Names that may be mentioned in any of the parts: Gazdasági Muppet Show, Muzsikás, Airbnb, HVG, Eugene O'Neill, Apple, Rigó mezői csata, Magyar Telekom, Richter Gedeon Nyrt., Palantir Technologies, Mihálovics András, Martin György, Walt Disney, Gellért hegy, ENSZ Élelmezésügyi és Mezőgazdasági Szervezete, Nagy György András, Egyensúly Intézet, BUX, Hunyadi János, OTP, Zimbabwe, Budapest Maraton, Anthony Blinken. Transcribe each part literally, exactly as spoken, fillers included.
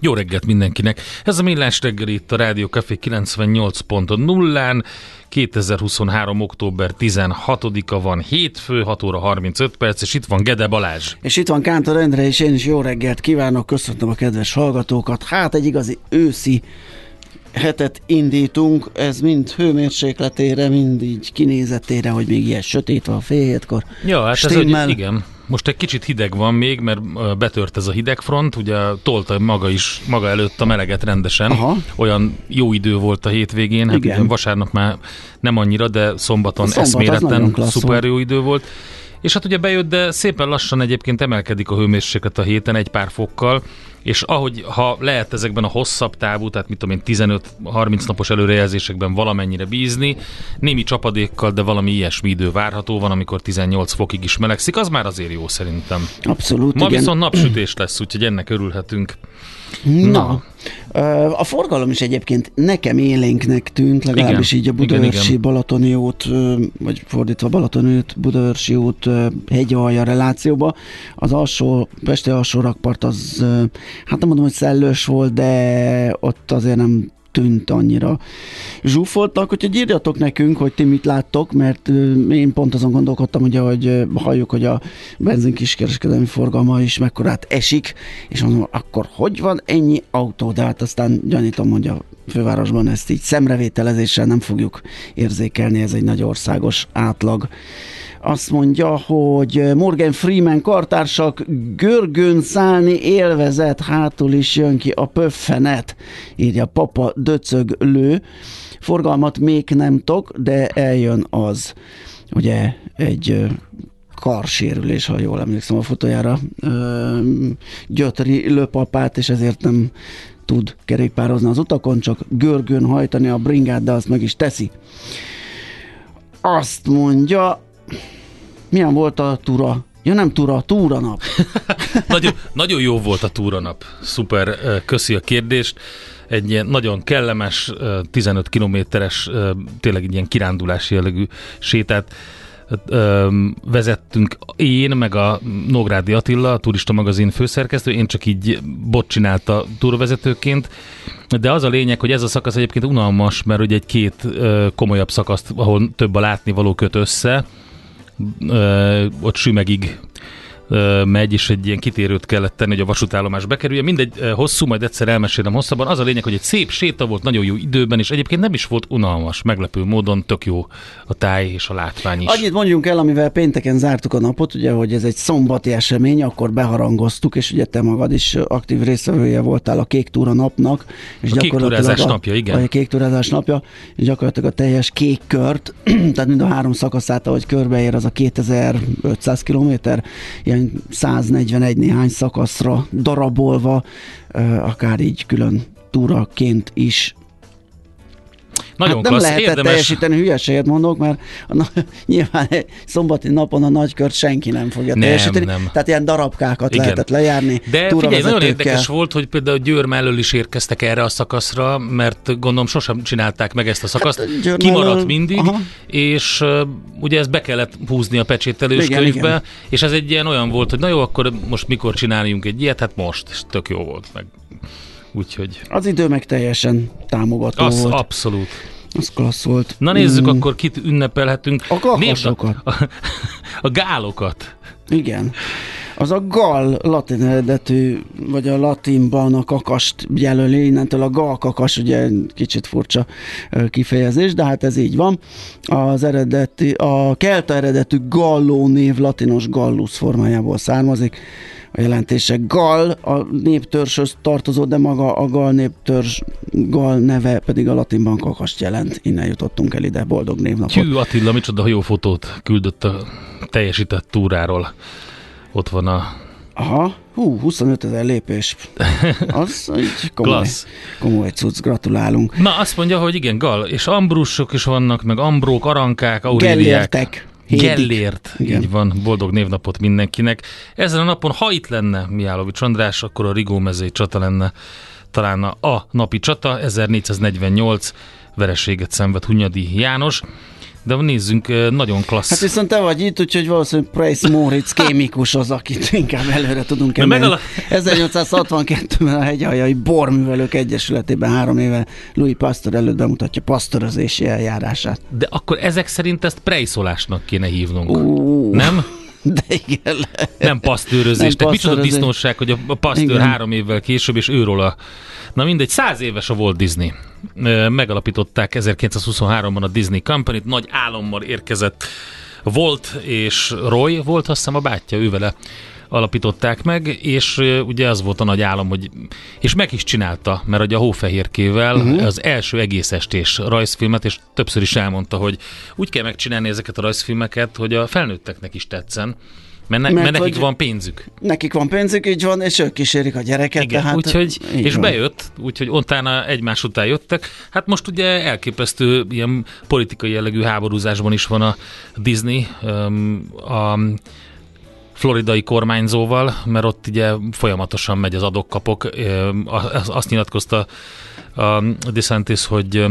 Jó reggelt mindenkinek! Ez a Millás reggeli itt a Rádió Café kilencvennyolc pont nullán, kétezer-huszonhárom. október tizenhatodika van, hétfő, hat óra harmincöt perc, és itt van Gede Balázs. És itt van Kántor Endre, és én is jó reggelt kívánok, köszöntöm a kedves hallgatókat. Hát egy igazi őszi hetet indítunk, ez mind hőmérsékletére, mind így kinézetére, hogy még ilyen sötét van fél hétkor. Ja, hát stimmel. Ez, igen. Most egy kicsit hideg van még, mert betört ez a hidegfront, ugye tolta maga is maga előtt a meleget rendesen. Aha. Olyan jó idő volt a hétvégén, hát ugye vasárnap már nem annyira, de szombaton szombat, eszméleten szuper jó idő volt. És hát ugye bejött, de szépen lassan egyébként emelkedik a hőmérséklet a héten egy pár fokkal, és ahogy ha lehet ezekben a hosszabb távú, tehát mit tudom én, tizenöt-harminc napos előrejelzésekben valamennyire bízni, némi csapadékkal, de valami ilyesmi idő várható van, amikor tizennyolc fokig is melegszik, az már azért jó szerintem. Abszolút, ma igen. Viszont napsütés lesz, úgyhogy ennek örülhetünk. Na, Na. A forgalom is egyébként nekem élénknek tűnt, legalábbis igen, így a Budaörsi Balatoni út, vagy fordítva Balatoni út, Budaörsi út Hegyalja relációba. Az alsó, Pesti alsó rakpart az, hát nem mondom, hogy szellős volt, de ott azért nem tűnt annyira zsúfoltnak, úgyhogy írjatok nekünk, hogy ti mit láttok, mert én pont azon gondolkodtam, ugye, hogy halljuk, hogy a benzin kiskereskedelmi forgalma is mekkorát esik, és mondom, akkor hogy van ennyi autó, de hát aztán gyanítom, hogy a fővárosban ezt így szemrevételezéssel nem fogjuk érzékelni, ez egy nagy országos átlag. Azt mondja, hogy Morgan Freeman kartársak, görgőn szállni élvezet, hátul is jön ki a pöffenet, írja Papa Döcöglő. Forgalmat még nem tok, de eljön az. Ugye egy karsérülés, ha jól emlékszem a fotójára, gyötri löpapát, és ezért nem tud kerékpározni az utakon, csak görgőn hajtani a bringát, de azt meg is teszi. Azt mondja, milyen volt a túra? Ja nem túra, a túranap. nagyon, nagyon jó volt a túranap. Szuper, köszi a kérdést. Egy ilyen nagyon kellemes, tizenöt kilométeres, tényleg egy ilyen kirándulási jellegű sétát vezettünk én, meg a Nógrádi Attila, a Turista magazin főszerkesztő, én csak így bot csinálta túravezetőként, de az a lényeg, hogy ez a szakasz egyébként unalmas, mert ugye egy-két komolyabb szakaszt, ahol több a látnivaló köt össze, ott sümegig megy, és egy ilyen kitérőt kellett tenni, hogy a vasútállomás bekerülje. Mindegy, hosszú, majd egyszer elmesélem hosszabban. Az a lényeg, hogy egy szép séta volt, nagyon jó időben, és egyébként nem is volt unalmas, meglepő módon tök jó a táj és a látvány is. Annyit mondjunk el, amivel pénteken zártuk a napot, ugye, hogy ez egy szombati esemény, akkor beharangoztuk, és ugye te magad is aktív résztvevője voltál a Kék Túra napnak. És a kéktúrázás napja, igen. A kéktúrázás napja, és gyakorlatilag a teljes kék kört, tehát mind a három szakaszát, ahogy körbeér, az a kétezer-ötszáz kilométer, ilyen ilyen száznegyvenegy néhány szakaszra darabolva, akár így külön túraként is. Nagyon hát nem klassz, lehetett érdemes. Teljesíteni, hülyeséget mondok, mert na, nyilván egy szombati napon a nagykört senki nem fogja nem, teljesíteni. Nem. Tehát ilyen darabkákat igen. lehetett lejárni. De figyelj, nagyon érdekes volt, hogy például Győr mellől is érkeztek erre a szakaszra, mert gondolom sosem csinálták meg ezt a szakaszt. Hát, kimaradt mindig, aha. és uh, ugye ezt be kellett húzni a pecsételős igen, könyvbe, igen. és ez egy ilyen olyan volt, hogy na jó, akkor most mikor csináljunk egy ilyet? Hát most, és tök jó volt meg. Úgyhogy. Az idő meg teljesen támogató az volt. Abszolút. Az klassz volt. Na nézzük, mm. akkor kit ünnepelhetünk. A kakasokat. A, a gálokat. Igen. Az a gal latin eredetű, vagy a latinban a kakast jelöli, innentől a gal kakas, ugye kicsit furcsa kifejezés, de hát ez így van. Az eredeti, a kelta eredetű galló név latinos gallus formájából származik. A jelentése gal, a néptörzshöz tartozó, de maga a gal néptörzs, gal neve pedig a latinban kakast jelent. Innen jutottunk el ide, boldog névnapot. Hű, Attila, micsoda jó fotót küldött a teljesített túráról. Ott van a... Aha, hú, huszonötezer lépés. Az így komoly, klassz. Komoly cucc, gratulálunk. Na, azt mondja, hogy igen, gal, és ambrussok is vannak, meg ambrók, arankák, auréliák. Gellértek. Hétig. Gellért, igen. Így van, boldog névnapot mindenkinek. Ezen a napon, ha itt lenne Mijálovics András, akkor a Rigó mezői csata lenne talán a napi csata, ezernégyszáznegyvennyolc vereséget szenved Hunyadi János. De nézzünk, nagyon klassz. Hát viszont te vagy itt, úgyhogy valószínűleg Prejsz Móricz kémikus az, akit inkább előre tudunk emelni. Megala... ezernyolcszázhatvankettőben a Hegyaljai Bor Művelők Egyesületében három éve Louis Pasteur előtt bemutatja pasztörözési eljárását. De akkor ezek szerint ezt prejszolásnak kéne hívnunk, uh, nem? De igen. Nem pasztőrözés. Tehát micsoda disznóság, hogy a Pasteur igen. három évvel később, és őról a... Na mindegy, száz éves a Walt Disney. Megalapították ezerkilencszázhuszonháromban a Disney Company-t, nagy álommal érkezett Walt, és Roy volt, azt hiszem a bátyja, ő vele alapították meg, és ugye az volt a nagy álom, hogy és meg is csinálta, mert ugye a Hófehérkével uh-huh. az első egész estés rajzfilmet, és többször is elmondta, hogy úgy kell megcsinálni ezeket a rajzfilmeket, hogy a felnőtteknek is tetszen. Mert, ne, mert, mert nekik van pénzük. Nekik van pénzük, így van, és ők kísérik a gyereket. Igen, tehát úgyhogy, és van. Bejött, úgyhogy utána egymás után jöttek. Hát most ugye elképesztő ilyen politikai jellegű háborúzásban is van a Disney a floridai kormányzóval, mert ott ugye folyamatosan megy az adok-kapok. Azt nyilatkozta a DeSantis, hogy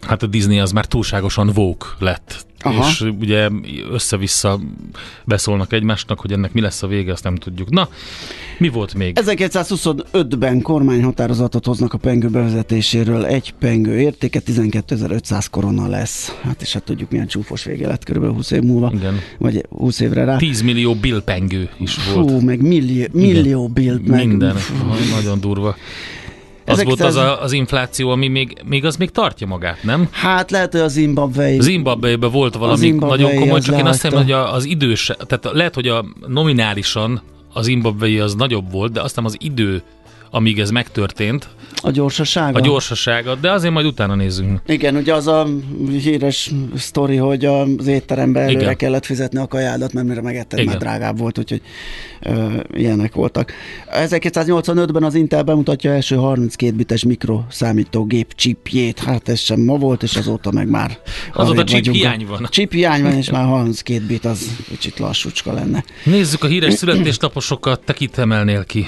hát a Disney az már túlságosan woke lett. Aha. És ugye össze-vissza beszólnak egymásnak, hogy ennek mi lesz a vége, azt nem tudjuk. Na, mi volt még? ezerkilencszázhuszonötben kormányhatározatot hoznak a pengő bevezetéséről. Egy pengő értéke tizenkétezer-ötszáz korona lesz. Hát és hát tudjuk, milyen csúfos vége lett körülbelül húsz év múlva. Igen. Vagy húsz évre rá. tíz millió bill pengő is Fú, volt. Hú, meg millió, millió bill pengő. Minden. Nagyon durva. Az ezek volt az, a, az infláció, ami még, még az még tartja magát, nem? Hát lehet, hogy a Zimbabwe. Zimbabwe-ben volt valami Zimbabwe nagyon komoly, csak én azt hiszem, hogy az idős, tehát lehet, hogy a nominálisan a Zimbabwe az nagyobb volt, de aztán az idő, amíg ez megtörtént. A gyorsasága. A gyorsasága, de azért majd utána nézzünk. Igen, ugye az a híres sztori, hogy az étterembe előre igen. kellett fizetni a kajádat, mert mire megetted, igen. már drágább volt, úgyhogy ö, ilyenek voltak. ezerkilencszáznyolcvanötben az Intel bemutatja első harminckét bites mikroszámítógép chipjét. Hát ez sem ma volt, és azóta meg már... Azóta chip hiány van. Chip hiány van, és már harminckét bit, az kicsit lassúcska lenne. Nézzük a híres születésnaposokat, te kit emelnél ki?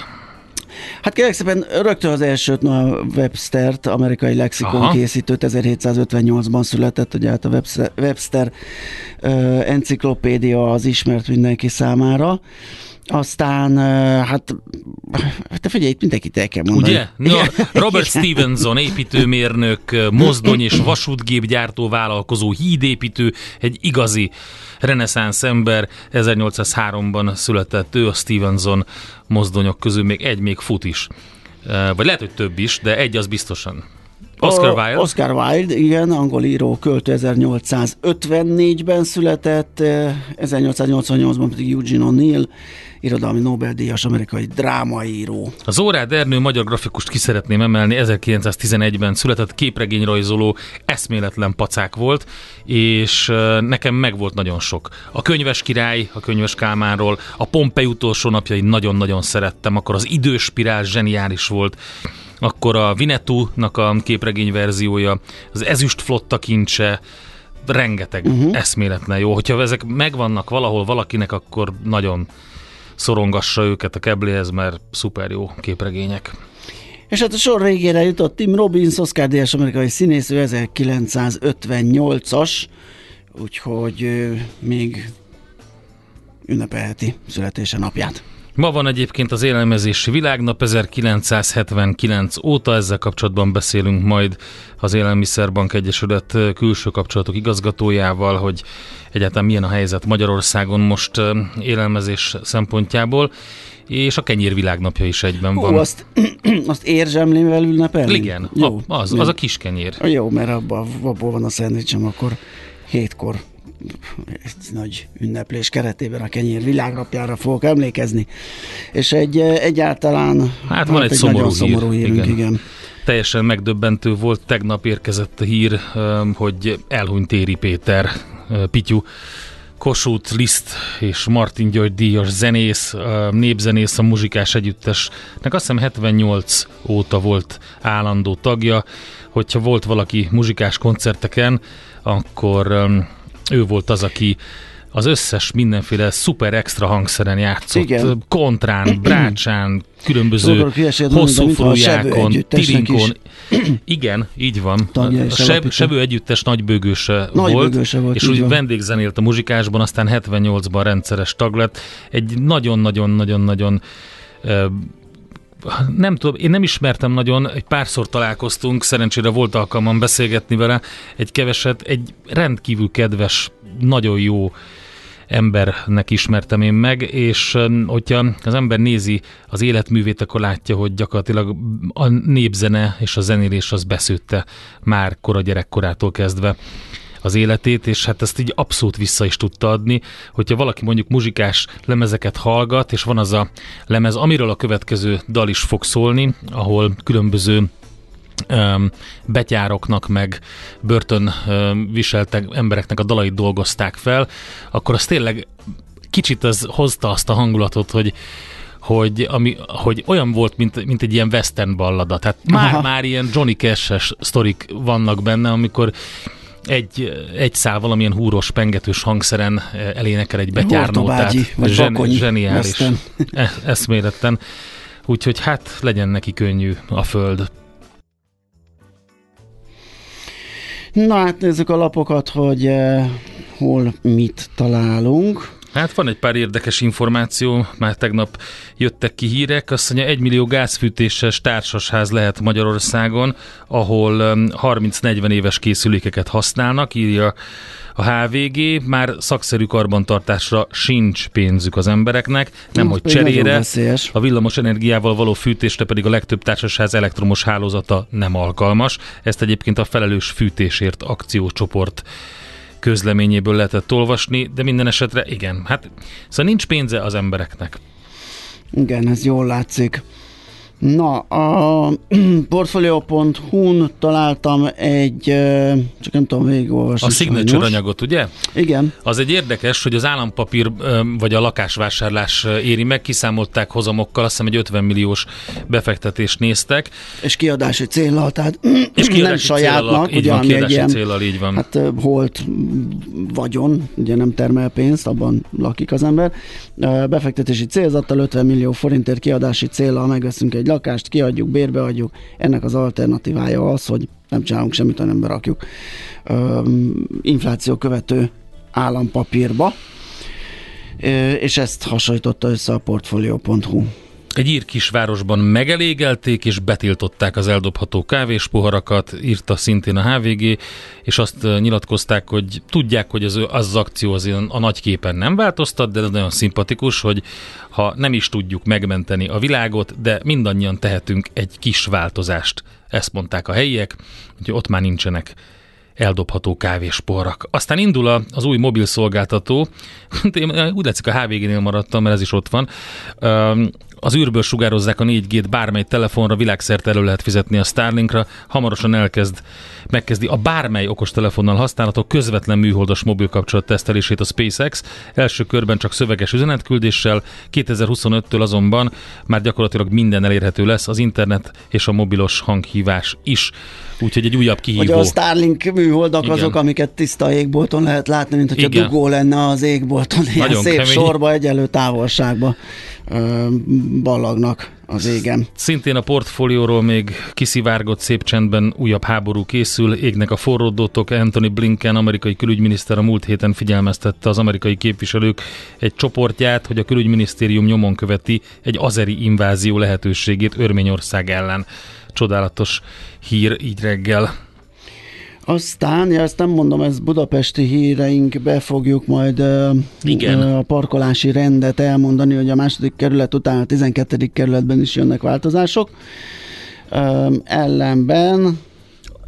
Hát kérlek szépen rögtön az elsőt, no, a Webstert, amerikai lexikon aha. készítőt, ezerhétszázötvennyolcban született, ugye hát a Webster, Webster ö, enciklopédia az ismert mindenki számára. Aztán, hát, hát figyelj, itt mindenkit el kell mondani. Ugye? No, Robert Stevenson, építőmérnök, mozdony- és vasútgépgyártó vállalkozó, hídépítő, egy igazi reneszánsz ember, ezernyolcszázháromban született ő, a Stevenson mozdonyok közül még egy még fut is. Vagy lehet, hogy több is, de egy az biztosan. Oscar Wilde. Oscar Wilde, igen, angol író, költő, ezernyolcszázötvennégyben született, ezernyolcszáznyolcvannyolcban pedig Eugene O'Neill, irodalmi Nobel-díjas amerikai drámaíró. Az Orád Ernő magyar grafikust ki szeretném emelni, ezerkilencszáztizenegyben született, képregényrajzoló, eszméletlen pacák volt, és nekem megvolt nagyon sok. A Könyves király, a Könyves Kálmánról, a Pompei utolsó napjai nagyon-nagyon szerettem, akkor az Időspirál zseniális volt, akkor a Vinetú-nak a képregény verziója, az Ezüst Flotta kincse, rengeteg, uh-huh. eszméletlen jó. Hogyha ezek megvannak valahol valakinek, akkor nagyon szorongassa őket a kebléhez, mert szuper jó képregények. És hát a sor végére jutott Tim Robbins, Oscar-díjas amerikai színésző, ezerkilencszázötvennyolcas, úgyhogy még ünnepelheti születése napját. Ma van egyébként az élelmezési világnap ezerkilencszázhetvenkilenc óta, ezzel kapcsolatban beszélünk majd az Élelmiszerbank Egyesület külső kapcsolatok igazgatójával, hogy egyáltalán milyen a helyzet Magyarországon most élelmezés szempontjából, és a kenyér világnapja is egyben van. Ó, azt, azt érzsemlével ünnepelni? Igen, jó, a, az, az a kis kenyér. Jó, mert abban, abban van a szendvicsem, akkor hétkor. Egy nagy ünneplés keretében a kenyér világnapjára fogok emlékezni. És egy egyáltalán... Hát van hát egy, egy szomorú, szomorú hír. Hírünk, igen. igen. Teljesen megdöbbentő volt, tegnap érkezett a hír, hogy elhunyt Éri Péter, Pityu, Kossuth, Liszt és Martin György díjas zenész, népzenész, a Muzsikás együttesnek azt hiszem hetvennyolc óta volt állandó tagja. Hogyha volt valaki Muzsikás koncerteken, akkor... ő volt az, aki az összes mindenféle szuper extra hangszeren játszott. Igen. Kontrán, brácsán, különböző hosszú fújjákon, tirinkon. Igen, így van. A seb, sebő együttes nagybőgőse nagy volt, volt, és úgy van. Vendégzenélt a Muzsikásban, aztán hetvennyolcban rendszeres tag lett. Egy nagyon-nagyon-nagyon-nagyon nem tudom, én nem ismertem nagyon, egy párszor találkoztunk, szerencsére volt alkalmam beszélgetni vele egy keveset, egy rendkívül kedves, nagyon jó embernek ismertem én meg, és hogyha az ember nézi az életművét, akkor látja, hogy gyakorlatilag a népzene és a zenélés az beszőtte már kora gyerekkorától kezdve az életét, és hát ezt így abszolút vissza is tudta adni, hogyha valaki mondjuk Muzsikás lemezeket hallgat, és van az a lemez, amiről a következő dal is fog szólni, ahol különböző öm, betyároknak, meg börtön öm, viseltek embereknek a dalait dolgozták fel, akkor az tényleg kicsit az hozta azt a hangulatot, hogy Hogy, ami, hogy olyan volt, mint, mint egy ilyen western ballada. Tehát már, már ilyen Johnny Cash-es sztorik vannak benne, amikor egy, egy szál valamilyen húros, pengetős hangszeren elénekel egy betyárnótát. Zsen, zseniális. E, eszméletlen. Úgyhogy hát legyen neki könnyű a föld. Na hát nézzük a lapokat, hogy eh, hol mit találunk. Hát van egy pár érdekes információ, már tegnap jöttek ki hírek, azt mondja, egymillió gázfűtéses társasház lehet Magyarországon, ahol harminc-negyven éves készülékeket használnak, írja a há vé gé, már szakszerű karbantartásra sincs pénzük az embereknek, nemhogy cserére, a villamos energiával való fűtésre pedig a legtöbb társasház elektromos hálózata nem alkalmas, ezt egyébként a Felelős Fűtésért akciócsoport közleményéből lehetett olvasni, de minden esetre igen, hát szóval nincs pénze az embereknek. Igen, ez jól látszik. Na, a portfolio pont hu-n találtam egy, csak nem tudom végigolvasni. A signature anyagot, ugye? Igen. Az egy érdekes, hogy az állampapír vagy a lakásvásárlás éri meg, kiszámolták hozamokkal, azt hiszem egy ötven milliós befektetést néztek. És kiadási céllal, tehát és kiadási nem sajátnak, ugye, ami egy ilyen céllal, így van. Hát holt vagyon, ugye nem termel pénzt, abban lakik az ember. Befektetési célzattal ötven millió forintért kiadási céllal megveszünk egy lakást, kiadjuk, bérbe adjuk. Ennek az alternatívája az, hogy nem csinálunk semmit, hanem berakjuk Üm, infláció követő állampapírba, Üm, és ezt hasonlította össze a portfolio pont hu. Egy ír kisvárosban megelégelték és betiltották az eldobható kávéspoharakat, írta szintén a há vé gé, és azt nyilatkozták, hogy tudják, hogy az, az akció az a nagy képen nem változtat, de ez nagyon szimpatikus, hogy ha nem is tudjuk megmenteni a világot, de mindannyian tehetünk egy kis változást. Ezt mondták a helyiek, hogy ott már nincsenek eldobható kávéspoharak. Aztán indul az új mobil szolgáltató, úgy látszik a há vé génél maradtam, mert ez is ott van, az űrből sugározzák a négy gét bármely telefonra, világszerte elő lehet fizetni a Starlinkra, hamarosan elkezd, megkezdi a bármely okostelefonnal használható közvetlen műholdas mobil kapcsolat tesztelését a SpaceX, első körben csak szöveges üzenetküldéssel, kétezer-huszonöttől azonban már gyakorlatilag minden elérhető lesz, az internet és a mobilos hanghívás is. Úgyhogy egy újabb kihívó. Hogy a Starlink műholdak igen. azok, amiket tiszta égbolton lehet látni, mint hogyha igen. dugó lenne az égbolton, ilyen nagyon szép kemény. Sorba, egyenlő távolságba ballagnak az égen. Szintén a portfólióról még kiszivárgott szép csendben újabb háború készül, égnek a forródótok. Anthony Blinken, amerikai külügyminiszter a múlt héten figyelmeztette az amerikai képviselők egy csoportját, hogy a külügyminisztérium nyomon követi egy azeri invázió lehetőségét Örményország ellen. Csodálatos hír így reggel. Aztán, ja, ezt nem mondom, ezt budapesti híreinkbe fogjuk majd Igen. a parkolási rendet elmondani, hogy a második kerület után a tizenkettedik kerületben is jönnek változások. Ellenben...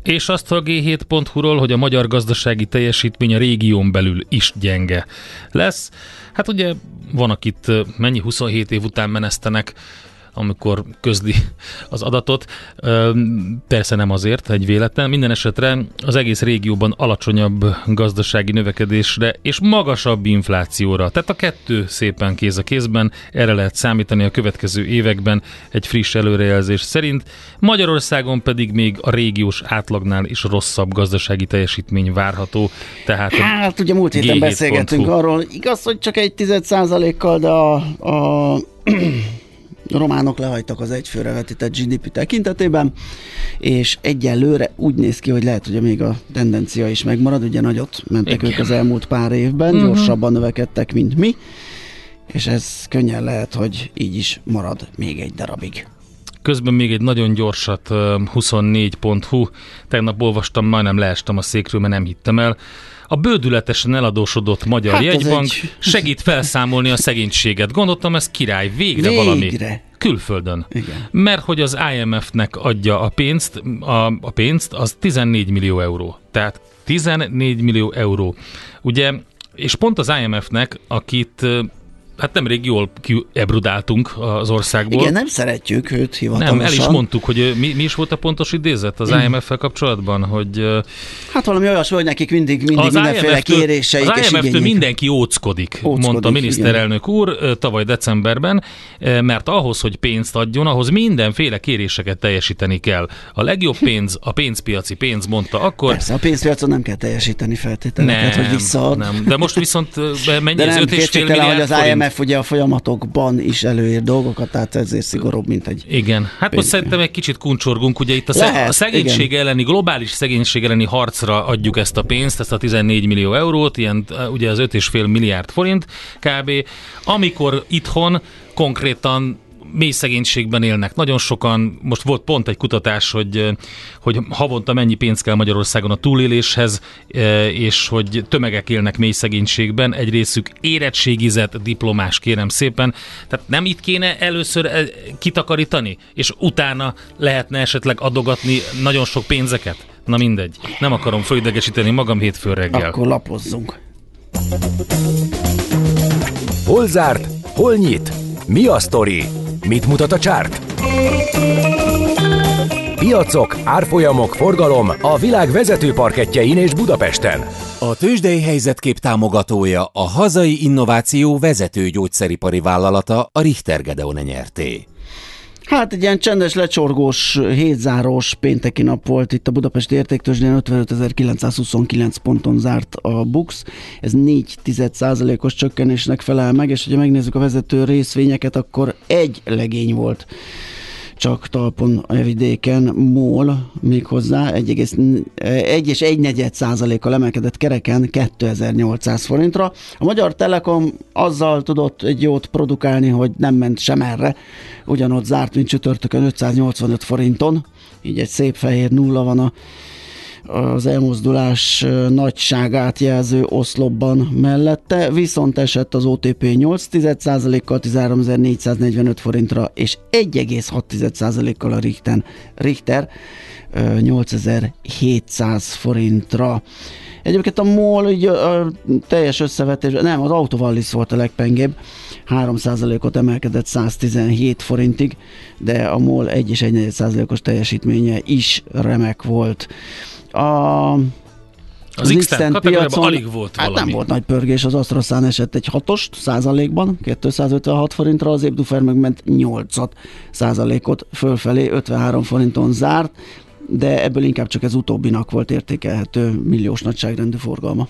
És azt a gé hét pont hu-ról, hogy a magyar gazdasági teljesítmény a régión belül is gyenge lesz. Hát ugye van, akit mennyi huszonhét év után menesztenek, amikor közli az adatot. Persze nem azért, egy véletlen. Minden esetre az egész régióban alacsonyabb gazdasági növekedésre és magasabb inflációra. Tehát a kettő szépen kéz a kézben. Erre lehet számítani a következő években egy friss előrejelzés szerint. Magyarországon pedig még a régiós átlagnál is rosszabb gazdasági teljesítmény várható. Tehát hát ugye múlt héten beszélgettünk arról. Igaz, hogy csak egy tíz százalékkal, de a... a A románok lehajtak az egyfőre vetített gé dé pé tekintetében, és egyelőre úgy néz ki, hogy lehet, hogy még a tendencia is megmarad, ugye nagyot mentek Igen. ők az elmúlt pár évben, uh-huh. gyorsabban növekedtek, mint mi, és ez könnyen lehet, hogy így is marad még egy darabig. Közben még egy nagyon gyorsat, huszonnégy pont hu, tegnap olvastam, majdnem leestem a székről, mert nem hittem el. A bődületesen eladósodott Magyar hát Jegybank egy... segít felszámolni a szegénységet. Gondoltam, ez király, végre, végre. valami. Külföldön. Igen. Mert hogy az i em ef-nek adja a pénzt, a, a pénzt, az tizennégy millió euró. Tehát tizennégy millió euró. Ugye, és pont az i em ef-nek, akit hát nemrég jól kiebrudáltunk az országból. Igen, nem szeretjük őt hivatalosan. Nem, el is mondtuk, hogy mi, mi is volt a pontos idézet az i em ef-fel kapcsolatban, hogy... Hát valami olyasmi, hogy nekik mindig, mindig mindenféle kéréseik és igényeik. Az i em ef-től mindenki óckodik, óckodik, mondta a miniszterelnök igen. úr tavaly decemberben, mert ahhoz, hogy pénzt adjon, ahhoz mindenféle kéréseket teljesíteni kell. A legjobb pénz, a pénzpiaci pénz, mondta akkor. Persze, a pénzpiacon nem kell teljesíteni feltételeket, nem, hogy visszaad. Nem, de most viszont mennyi az öt egész öt milliárd forint? Ugye a folyamatokban is előír dolgokat, tehát ezért szigorúbb, mint egy... Igen. Hát pénz. Most szerintem egy kicsit kuncsorgunk, ugye itt a, Lehet, a szegénység igen. elleni, globális szegénység elleni harcra adjuk ezt a pénzt, ezt a tizennégy millió eurót, ilyen ugye az öt egész öt milliárd forint kb. Amikor itthon konkrétan mély szegénységben élnek. Nagyon sokan, most volt pont egy kutatás, hogy, hogy havonta mennyi pénz kell Magyarországon a túléléshez, és hogy tömegek élnek mély szegénységben, egy részük érettségizett diplomás, kérem szépen. Tehát nem itt kéne először kitakarítani, és utána lehetne esetleg adogatni nagyon sok pénzeket? Na mindegy, nem akarom fölidegesíteni magam hétfőn reggel. Akkor lapozzunk. Hol zárt? Hol nyit? Mi a sztori? Mit mutat a csárt? Piacok, árfolyamok, forgalom a világ vezető parkettjein és Budapesten. A tőzsdei helyzetkép támogatója a hazai innováció vezető gyógyszeripari vállalata, a Richter Gedeon Nyrt. Hát egy ilyen csendes, lecsorgós, hétzárós pénteki nap volt itt a budapesti értéktőzsdén, ötvenötezer-kilencszázhuszonkilenc ponton zárt a BUX. Ez négy tized százalékos csökkenésnek felel meg, és ha megnézzük a vezető részvényeket, akkor egy legény volt csak talpon a vidéken, MOL méghozzá egy egész egy negyed százalékkal emelkedett kereken kétezer-nyolcszáz forintra. A Magyar Telekom azzal tudott egy jót produkálni, hogy nem ment sem erre. Ugyanott zárt, mint csütörtökön ötszáznyolcvanöt forinton. Így egy szép fehér nulla van a az elmozdulás nagyságát jelző oszlopban mellette, viszont esett az o té pé nyolc egész egy százalékkal tizenháromezer-négyszáznegyvenöt forintra, és egy egész hat százalékkal a Richter nyolcezer-hétszáz forintra. Egyébként a MOL így, a teljes összevetés, nem, az AutoWallis volt a legpengébb, három százalékot emelkedett száztizenhét forintig, de a MOL egy egész egy százalékos teljesítménye is remek volt. A, az X-Ten piacon alig volt hát valami. Nem volt nagy pörgés, az Asztraszán esett egy hatost százalékban, kétszázötvenhat forintra, az Ébdufer megment nyolcat százalékot fölfelé, ötvenhárom forinton zárt, de ebből inkább csak ez utóbbinak volt értékelhető milliós nagyságrendű forgalma.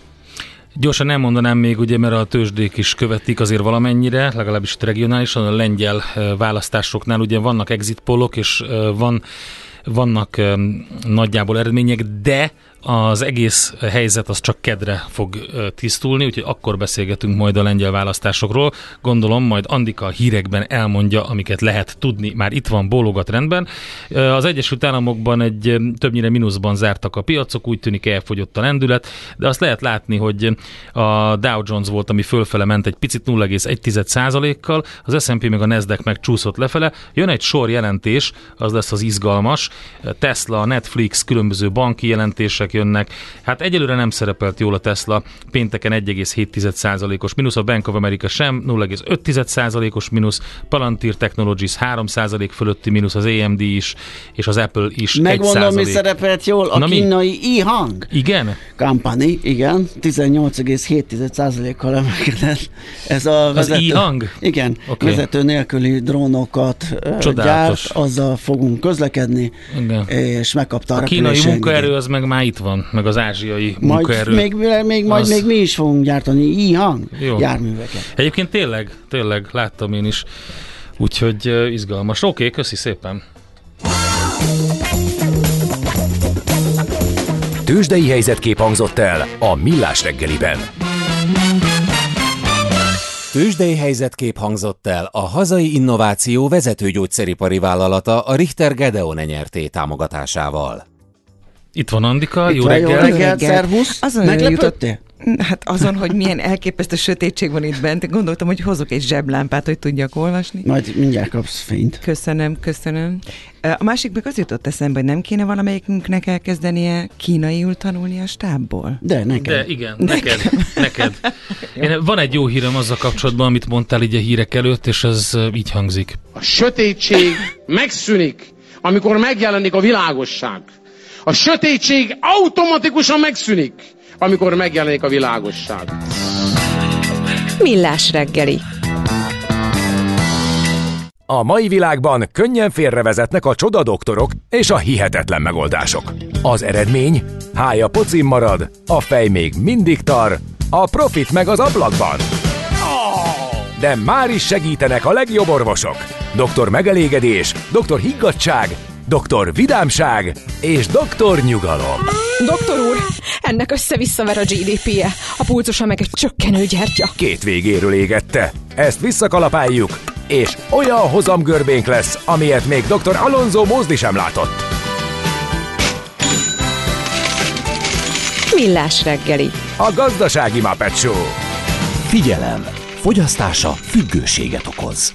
Gyorsan elmondanám még, ugye, mert a tőzsdék is követik azért valamennyire, legalábbis regionálisan, a lengyel választásoknál ugye vannak exit pollok, és van vannak um, nagyjából eredmények, de az egész helyzet az csak kedre fog uh, tisztulni, úgyhogy akkor beszélgetünk majd a lengyel választásokról. Gondolom majd Andika a hírekben elmondja, amiket lehet tudni. Már itt van, bólogat, rendben. Uh, az Egyesült Államokban egy uh, többnyire mínuszban zártak a piacok, úgy tűnik elfogyott a lendület, de azt lehet látni, hogy a Dow Jones volt, ami fölfele ment egy picit nulla egész egy százalékkal, az es and pé meg a Nasdaq meg csúszott lefele. Jön egy sor jelentés, az lesz az izgalmas. Tesla, Netflix, különböző banki jelentések jönnek. Hát egyelőre nem szerepelt jól a Tesla, pénteken egy egész hét százalékos mínusz, a Bank of America sem, nulla egész öt százalékos mínusz, Palantir Technologies három százalék fölötti mínusz, az á em dé is, és az Apple is egy százalék. Megmondom, mi szerepelt jól, a Na, kínai i-hang. Igen? Company, igen, tizennyolc egész hét százalékkal emelkedett. Ez a vezető, az i-hang? Igen, okay. Vezető nélküli drónokat Csodálatos. gyárt, azzal fogunk közlekedni, igen. És megkapta a repülési engedélyt. A kínai munkaerő az meg már itt van, meg az ázsiai majd munkaerő. Még, még, majd az... még mi is fogunk gyártani i-hang járműveket. Egyébként tényleg, tényleg láttam én is. Úgyhogy uh, izgalmas. Oké, okay, köszi szépen. Tőzsdei helyzetkép hangzott el a Millás reggeliben. Tőzsdei helyzetkép hangzott el a hazai innováció vezető gyógyszeripari vállalata, a Richter Gedeon Nyrt. Támogatásával. Itt van Andika, itt jó reggel. Jó reggel, szervusz. Meglepődtél? Hát azon, hogy milyen elképesztő sötétség van itt bent, gondoltam, hogy hozok egy zseblámpát, hogy tudjak olvasni. Majd mindjárt kapsz fényt. Köszönöm, köszönöm. A másik meg az jutott eszembe, hogy nem kéne valamelyikünknek elkezdenie kínaiul tanulni a stábból? De, neked. De, igen, neked. Nekem. neked. Én, van egy jó hírem azzal kapcsolatban, amit mondtál így a hírek előtt, és ez így hangzik. A sötétség megszűnik, amikor megjelenik a világosság. A sötétség automatikusan megszűnik, amikor megjelenik a világosság. Millás reggeli. A mai világban könnyen félrevezetnek a csoda doktorok és a hihetetlen megoldások. Az eredmény? Hája pocim marad, a fej még mindig tar, a profit meg az ablakban. De már is segítenek a legjobb orvosok. Doktor megelégedés, doktor higgadtság, doktor vidámság és doktor nyugalom. Doktor úr, ennek össze-visszaver a gé dé pé-je, a pulzusa meg egy csökkenő gyertya. Két végéről égette. Ezt visszakalapáljuk, és olyan hozamgörbénk lesz, amilyet még doktor Alonso Mózdi sem látott. Millás reggeli. A Gazdasági Muppet Show. Figyelem! Fogyasztása függőséget okoz.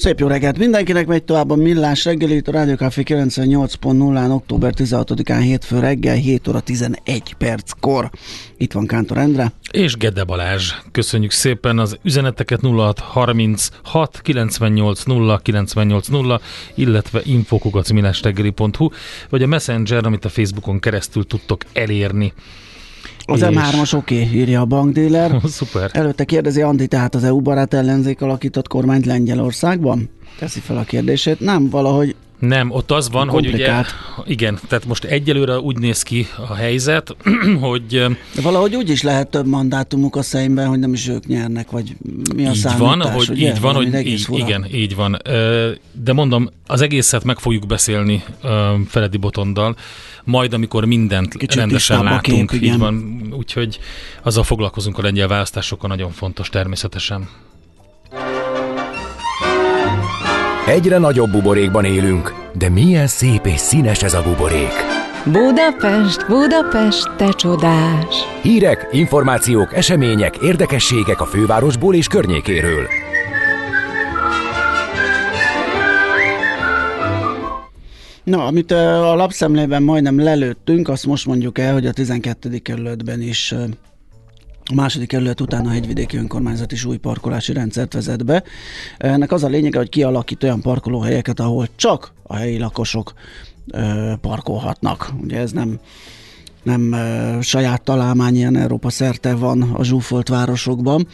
Szép jó reggelt mindenkinek, megy tovább a Millás reggeli, a Rádió Café kilencvennyolc pont nullán, október tizenhatodikán, hétfő reggel, hét óra tizenegy perckor. Itt van Kántor Endre. És Gede Balázs. Köszönjük szépen az üzeneteket nulla hat harminchat kilencvennyolc nulla kilencvennyolc nulla, illetve info kukac millásreggeli pont hu, vagy a Messenger, amit a Facebookon keresztül tudtok elérni. Az em hármas oké, okay, írja a bankdíler. Oh, szuper. Előtte kérdezi Andi, tehát az é u barát ellenzék alakított kormányt Lengyelországban? Teszi fel a kérdését. Nem, valahogy nem, ott az van, komplikált. Hogy ugye, igen, tehát most egyelőre úgy néz ki a helyzet, hogy... De valahogy úgy is lehet több mandátumuk a Szeimben, hogy nem is ők nyernek, vagy mi a így számítás, van, hogy így van, hogy így, igen, így van. De mondom, az egészet meg fogjuk beszélni Feledi Botondal, majd amikor mindent kicsit rendesen látunk. Kép, így van, úgyhogy azzal foglalkozunk a lengyel választásokkal, nagyon fontos természetesen. Egyre nagyobb buborékban élünk, de milyen szép és színes ez a buborék. Budapest, Budapest, te csodás! Hírek, információk, események, érdekességek a fővárosból és környékéről. Na, amit a lapszemlében majdnem lelőttünk, azt most mondjuk el, hogy a tizenkettedik kerületben is... A második kerület után a hegyvidéki önkormányzat is új parkolási rendszert vezet be. Ennek az a lényege, hogy kialakít olyan parkolóhelyeket, ahol csak a helyi lakosok parkolhatnak. Ugye ez nem, nem saját találmány, ilyen Európa szerte van a zsúfolt városokban.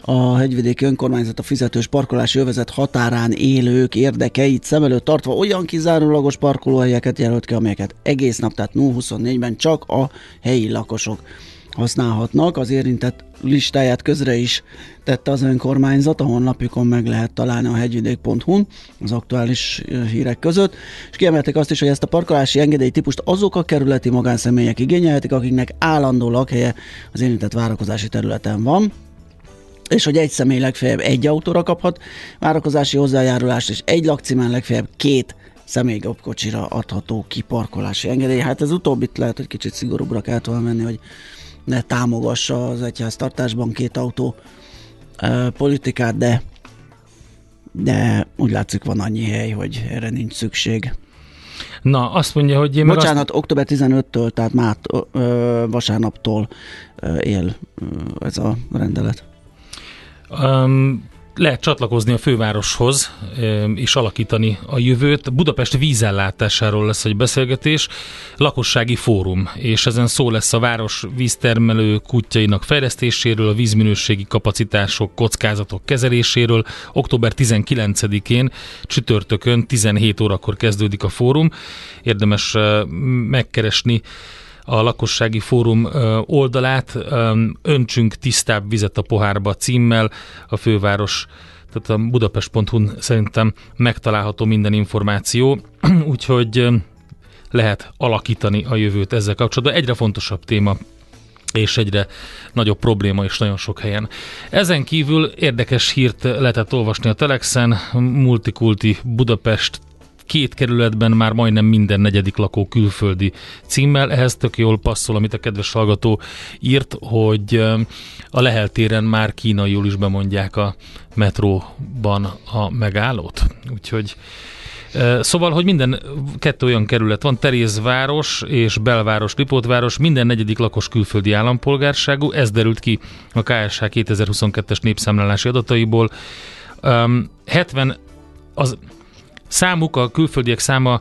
A hegyvidéki önkormányzat a fizetős parkolási övezet határán élők érdekeit szem előtt tartva olyan kizárólagos parkolóhelyeket jelölt ki, amelyeket egész nap, tehát nulla huszonnégyben csak a helyi lakosok használhatnak. Az érintett listáját közre is tette az önkormányzat, a honlapjukon meg lehet találni a hegyvidék pont hu-n az aktuális hírek között, és kiemelték azt is, hogy ezt a parkolási engedélytípust azok a kerületi magánszemélyek igényelhetik, akiknek állandó lakhelye az érintett várakozási területen van, és hogy egy személy legfeljebb egy autóra kaphat várakozási hozzájárulást, és egy lakcímen legfeljebb két személygépkocsira adható ki parkolási engedély. Hát ez utóbbit lehet, hogy kicsit szigorúbbra kell tovább menni, hogy ne támogassa az egyháztartásban két autó e, politikát, de, de úgy látszik, van annyi hely, hogy erre nincs szükség. Na, azt mondja, hogy... Én Bocsánat, azt... október tizenötödikétől, tehát már vasárnaptól ö, él ö, ez a rendelet. Um, lehet csatlakozni a fővároshoz ö, és alakítani a jövőt. Budapest vízellátásáról lesz egy beszélgetés, lakossági fórum, és ezen szó lesz a város víztermelő kutyainak fejlesztéséről, a vízminőségi kapacitások, kockázatok kezeléséről. október tizenkilencedikén, csütörtökön tizenhét órakor kezdődik a fórum. Érdemes ö, megkeresni a lakossági fórum oldalát. Öntsünk tisztább vizet a pohárba címmel. A főváros, tehát a budapest pont hu-n szerintem megtalálható minden információ, úgyhogy lehet alakítani a jövőt ezzel kapcsolatban. Egyre fontosabb téma és egyre nagyobb probléma is nagyon sok helyen. Ezen kívül érdekes hírt lehetett olvasni a Telexen. Multikulti Budapest két kerületben már majdnem minden negyedik lakó külföldi címmel. Ehhez tök jól passzol, amit a kedves hallgató írt, hogy a Lehel téren már kínaiul is bemondják a metróban a megállót. Úgyhogy szóval, hogy minden kettő olyan kerület van, Terézváros és Belváros, Lipótváros, minden negyedik lakos külföldi állampolgárságú. Ez derült ki a ká es há kétezer-huszonkettes népszámlálási adataiból. hetven az... Számuk, a külföldiek száma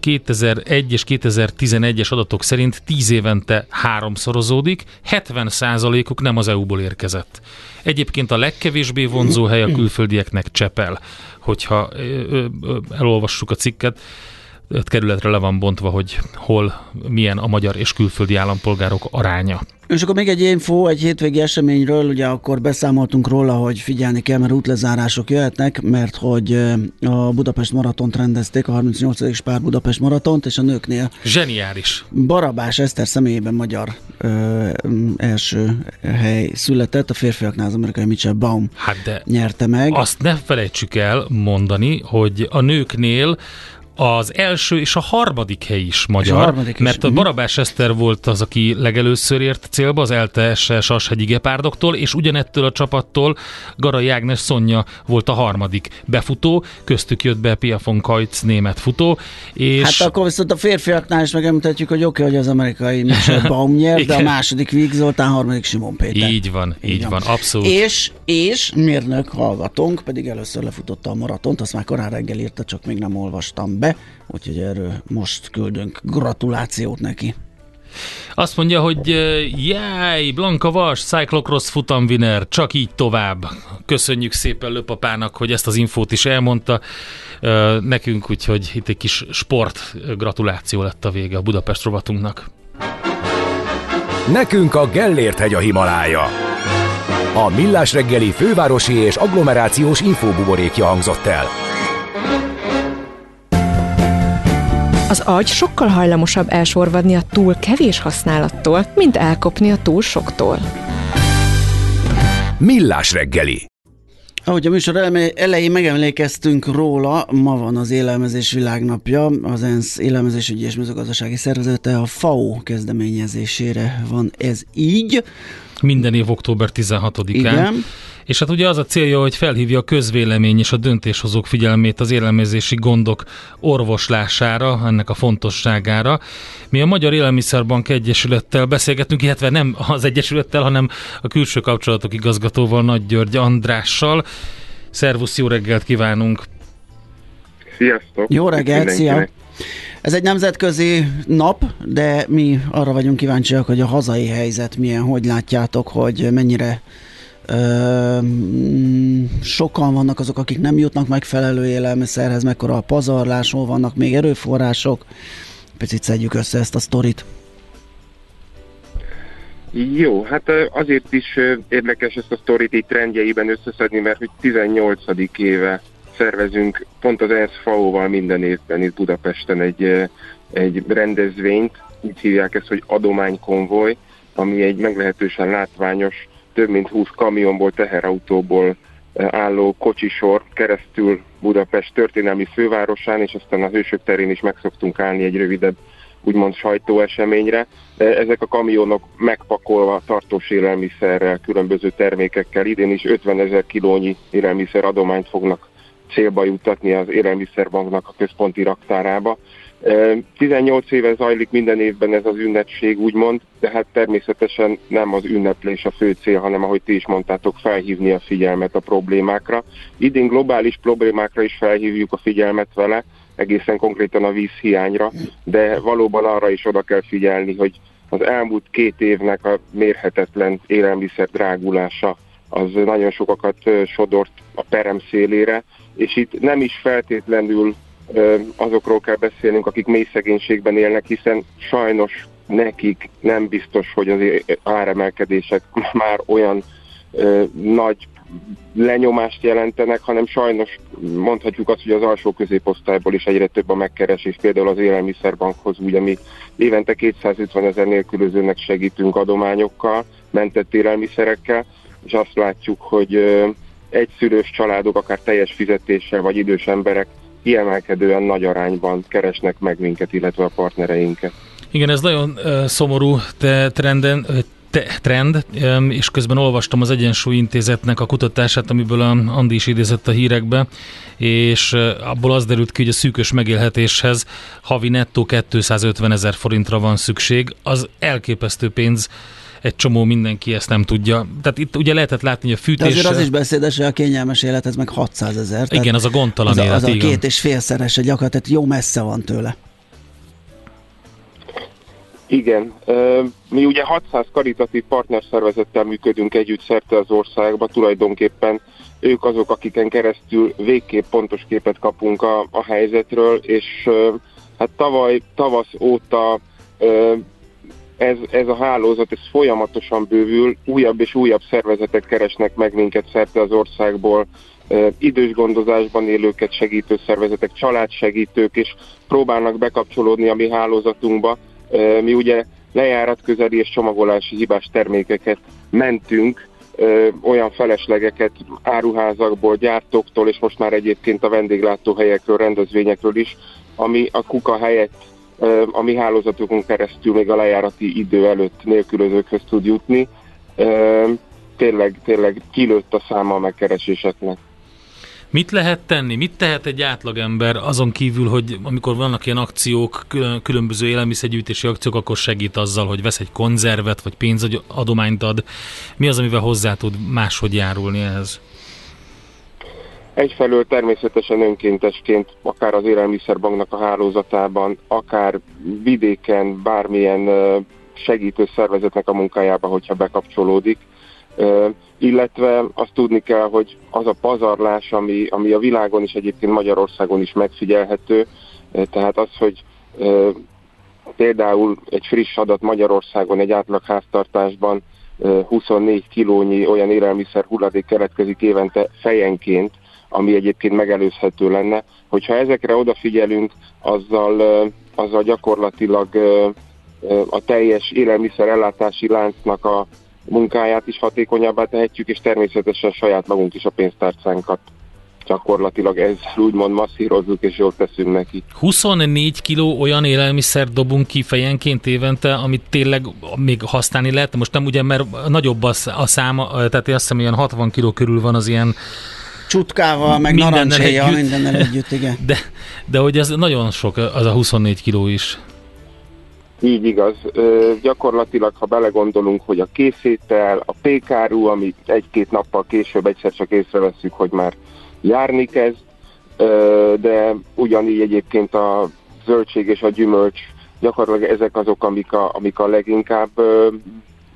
kétezer-egy és kétezer-tizenegyes adatok szerint tíz évente háromszorozódik, hetven százalékuk nem az é u-ból érkezett. Egyébként a legkevésbé vonzó hely a külföldieknek Csepel, hogyha elolvassuk a cikket, kerületre le van bontva, hogy hol, milyen a magyar és külföldi állampolgárok aránya. És akkor még egy info, egy hétvégi eseményről, ugye akkor beszámoltunk róla, hogy figyelni kell, mert útlezárások jöhetnek, mert hogy a Budapest maratont rendezték, a harmincnyolcadik Spár Budapest maratont, és a nőknél... Zseniális! Barabás Eszter személyében magyar ö, első hely született, a férfiaknál az amerikai Mitchell Baum hát de nyerte meg. Azt ne felejtsük el mondani, hogy a nőknél az első és a harmadik hely is magyar, a is. Mert a Barabás Eszter volt az, aki legelőször ért célba, az el té es Sashegyi Gepárdoktól, és ugyanettől a csapattól Garai Ágnes Szonya volt a harmadik befutó, köztük jött be Pia von Kajc német futó. És... Hát akkor viszont a férfiaknál is megemlíthetjük, hogy oké, okay, hogy az amerikai Mitchell Baum nyer, de a második Víg Zoltán, harmadik Simon Péter. Így van, így, így van. van, abszolút. És, és mérnök hallgatónk, pedig először lefutotta a maratont, azt már korán reggel írta, csak még nem olvastam be. Úgyhogy erről most küldünk gratulációt neki. Azt mondja, hogy jaj, Blanka Vas, cyclocross futamviner, csak így tovább. Köszönjük szépen Lőpapának, hogy ezt az infót is elmondta nekünk, úgyhogy itt egy kis sport gratuláció lett a vége a Budapest rovatunknak. Nekünk a Gellért hegy a Himalája. A Millás reggeli fővárosi és agglomerációs infóbuborékja hangzott el. Az agy sokkal hajlamosabb elsorvadni a túl kevés használattól, mint elkopni a túl soktól. Millás reggeli. Ahogy a műsor elején megemlékeztünk róla, ma van az Élelmezés Világnapja. Az ENSZ Élelmezésügyi és Mezőgazdasági Szervezete, a FAO kezdeményezésére van ez így. Minden év október tizenhatodikán. Igen. És hát ugye az a célja, hogy felhívja a közvélemény és a döntéshozók figyelmét az élelmezési gondok orvoslására, ennek a fontosságára. Mi a Magyar Élelmiszerbank Egyesülettel beszélgetünk, illetve nem az Egyesülettel, hanem a külső kapcsolatok igazgatóval, Nagy György Andrással. Szervusz, jó reggelt kívánunk! Sziasztok! Jó reggelt, szia! Ez egy nemzetközi nap, de mi arra vagyunk kíváncsiak, hogy a hazai helyzet milyen, hogy látjátok, hogy mennyire ö, sokan vannak azok, akik nem jutnak megfelelő élelmiszerhez, mekkora a pazarlás, hol vannak még erőforrások. Picit szedjük össze ezt a sztorit. Jó, hát azért is érdekes ezt a sztorit így trendjeiben összeszedni, mert hogy tizennyolcadik éve szervezünk pont az ENSZ FAO-val minden évben itt Budapesten egy, egy rendezvényt, így hívják ezt, hogy adománykonvoj, ami egy meglehetősen látványos, több mint húsz kamionból, teherautóból álló kocsisor keresztül Budapest történelmi fővárosán, és aztán a Hősök terén is meg szoktunk állni egy rövidebb, úgymond sajtóeseményre. Ezek a kamionok megpakolva tartós élelmiszerrel, különböző termékekkel idén is ötvenezer kilónyi élelmiszer adományt fognak célba juttatni az Élelmiszerbanknak a központi raktárába. tizennyolc éve zajlik minden évben ez az ünnepség, úgymond, de hát természetesen nem az ünneplés a fő cél, hanem ahogy ti is mondtátok, felhívni a figyelmet a problémákra. Idén globális problémákra is felhívjuk a figyelmet vele, egészen konkrétan a vízhiányra, de valóban arra is oda kell figyelni, hogy az elmúlt két évnek a mérhetetlen élelmiszer drágulása az nagyon sokakat sodort a perem szélére, és itt nem is feltétlenül azokról kell beszélnünk, akik mély szegénységben élnek, hiszen sajnos nekik nem biztos, hogy az áremelkedések már olyan nagy lenyomást jelentenek, hanem sajnos mondhatjuk azt, hogy az alsó középosztályból is egyre több a megkeresés, például az Élelmiszerbankhoz, ugye mi évente kétszázötvenezer nélkülözőnek segítünk adományokkal, mentett élelmiszerekkel, és azt látjuk, hogy egyszülős családok, akár teljes fizetéssel, vagy idős emberek kiemelkedően nagy arányban keresnek meg minket, illetve a partnereinket. Igen, ez nagyon uh, szomorú te trenden, te, trend, um, és közben olvastam az Egyensúly Intézetnek a kutatását, amiből a Andi is idézett a hírekbe, és uh, abból az derült ki, hogy a szűkös megélhetéshez havi nettó kétszázötvenezer forintra van szükség. Az elképesztő pénz, egy csomó mindenki ezt nem tudja. Tehát itt ugye lehetett látni, hogy a fűtés... De azért az is beszédes, hogy a kényelmes élet, ez meg hatszázezer. Igen, az a gondtalan az élet. Az a igen. Két és félszerese gyakorlatilag, jó messze van tőle. Igen. Mi ugye hatszáz karitatív partnerszervezettel működünk együtt szerte az országba, tulajdonképpen ők azok, akiken keresztül végképp pontos képet kapunk a, a helyzetről, és hát tavaly, tavasz óta Ez, ez a hálózat, ez folyamatosan bővül, újabb és újabb szervezetek keresnek meg minket szerte az országból, idős gondozásban élőket segítő szervezetek, családsegítők, és próbálnak bekapcsolódni a mi hálózatunkba. Mi ugye lejáratközeli és csomagolási hibás termékeket mentünk, olyan feleslegeket áruházakból, gyártóktól, és most már egyébként a vendéglátóhelyekről, rendezvényekről is, ami a kuka helyett a mi hálózatokon keresztül még a lejárati idő előtt nélkülözőkhöz tud jutni. Tényleg, tényleg kilőtt a száma a megkereséseknek. Mit lehet tenni? Mit tehet egy átlagember azon kívül, hogy amikor vannak ilyen akciók, különböző élelmiszergyűjtési akciók, akkor segít azzal, hogy vesz egy konzervet, vagy pénzadományt ad? Mi az, amivel hozzá tud máshogy járulni ehhez? Egyfelől természetesen önkéntesként, akár az Élelmiszerbanknak a hálózatában, akár vidéken, bármilyen segítő szervezetnek a munkájába, hogyha bekapcsolódik. Illetve azt tudni kell, hogy az a pazarlás, ami, ami a világon is, egyébként Magyarországon is megfigyelhető, tehát az, hogy például egy friss adat Magyarországon egy átlag háztartásban huszonnégy kilónyi olyan élelmiszer hulladék keletkezik évente fejenként, ami egyébként megelőzhető lenne. Hogyha ezekre odafigyelünk, azzal, azzal gyakorlatilag a teljes élelmiszerellátási láncnak a munkáját is hatékonyabbá tehetjük, és természetesen saját magunk is a pénztárcánkat gyakorlatilag ezzel úgymond masszírozzuk, és jól teszünk neki. huszonnégy kiló olyan élelmiszer dobunk ki fejenként évente, amit tényleg még használni lehet? Most nem ugye, mert nagyobb a száma, tehát én azt hiszem, ilyen hatvan kiló körül van az ilyen csutkával, meg narancséjjal, mindennel együtt, igen. De, de hogy ez nagyon sok, az a huszonnégy kiló is. Így igaz. Ö, gyakorlatilag, ha belegondolunk, hogy a készétel, a pékáru, amit egy-két nappal később egyszer csak észreveszünk, hogy már járni kezd, ö, de ugyanígy egyébként a zöldség és a gyümölcs, gyakorlatilag ezek azok, amik a, amik a leginkább ö,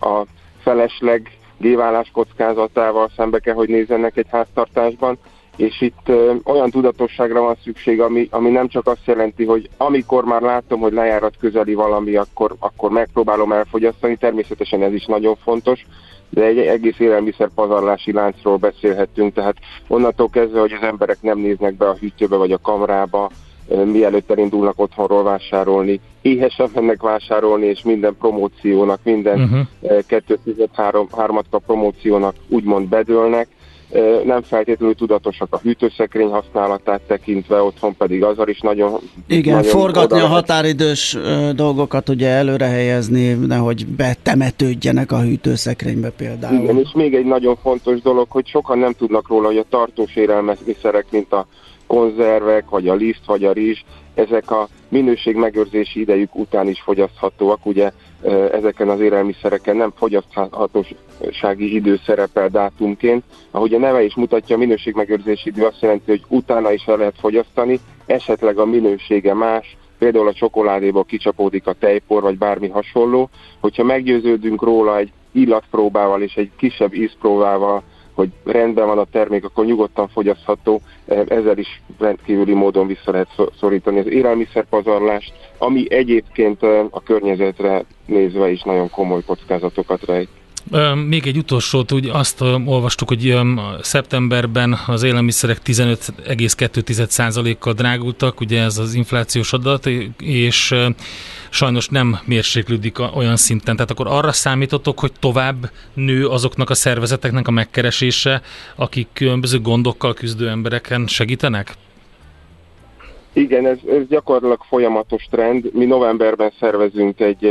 a felesleg géválás kockázatával szembe kell, hogy nézzenek egy háztartásban, és itt ö, olyan tudatosságra van szükség, ami, ami nem csak azt jelenti, hogy amikor már látom, hogy lejárat közeli valami, akkor, akkor megpróbálom elfogyasztani, természetesen ez is nagyon fontos, de egy egész élelmiszer pazarlási láncról beszélhetünk, tehát onnantól kezdve, hogy az emberek nem néznek be a hűtőbe vagy a kamrába, ö, mielőtt elindulnak otthonról vásárolni, éhesen mennek vásárolni, és minden promóciónak, minden uh-huh. kettő-tizenhárom-hármat a promóciónak úgymond bedőlnek. Nem feltétlenül tudatosak a hűtőszekrény használatát tekintve, otthon pedig azzal is nagyon... Igen, nagyon forgatni a határidős dolgokat, ugye előre helyezni, nehogy betemetődjenek a hűtőszekrénybe például. Igen, és még egy nagyon fontos dolog, hogy sokan nem tudnak róla, hogy a tartós élelmiszerek, mint a konzervek, vagy a liszt, vagy a rizs, ezek a minőségmegőrzési idejük után is fogyaszthatóak, ugye ezeken az élelmiszereken nem fogyaszthatósági idő szerepel dátumként. Ahogy a neve is mutatja, a minőségmegőrzési idő azt jelenti, hogy utána is el lehet fogyasztani, esetleg a minősége más, például a csokoládéból kicsapódik a tejpor, vagy bármi hasonló. Hogyha meggyőződünk róla egy illatpróbával és egy kisebb ízpróbával, hogy rendben van a termék, akkor nyugodtan fogyasztható, ezzel is rendkívüli módon vissza lehet szorítani az élelmiszerpazarlást, ami egyébként a környezetre nézve is nagyon komoly kockázatokat rejt. Még egy utolsót, úgy azt olvastuk, hogy szeptemberben az élelmiszerek tizenöt egész kettő százalékkal drágultak, ugye ez az inflációs adat, és sajnos nem mérséklődik olyan szinten. Tehát akkor arra számítotok, hogy tovább nő azoknak a szervezeteknek a megkeresése, akik különböző gondokkal küzdő embereken segítenek? Igen, ez, ez gyakorlatilag folyamatos trend. Mi novemberben szervezünk egy,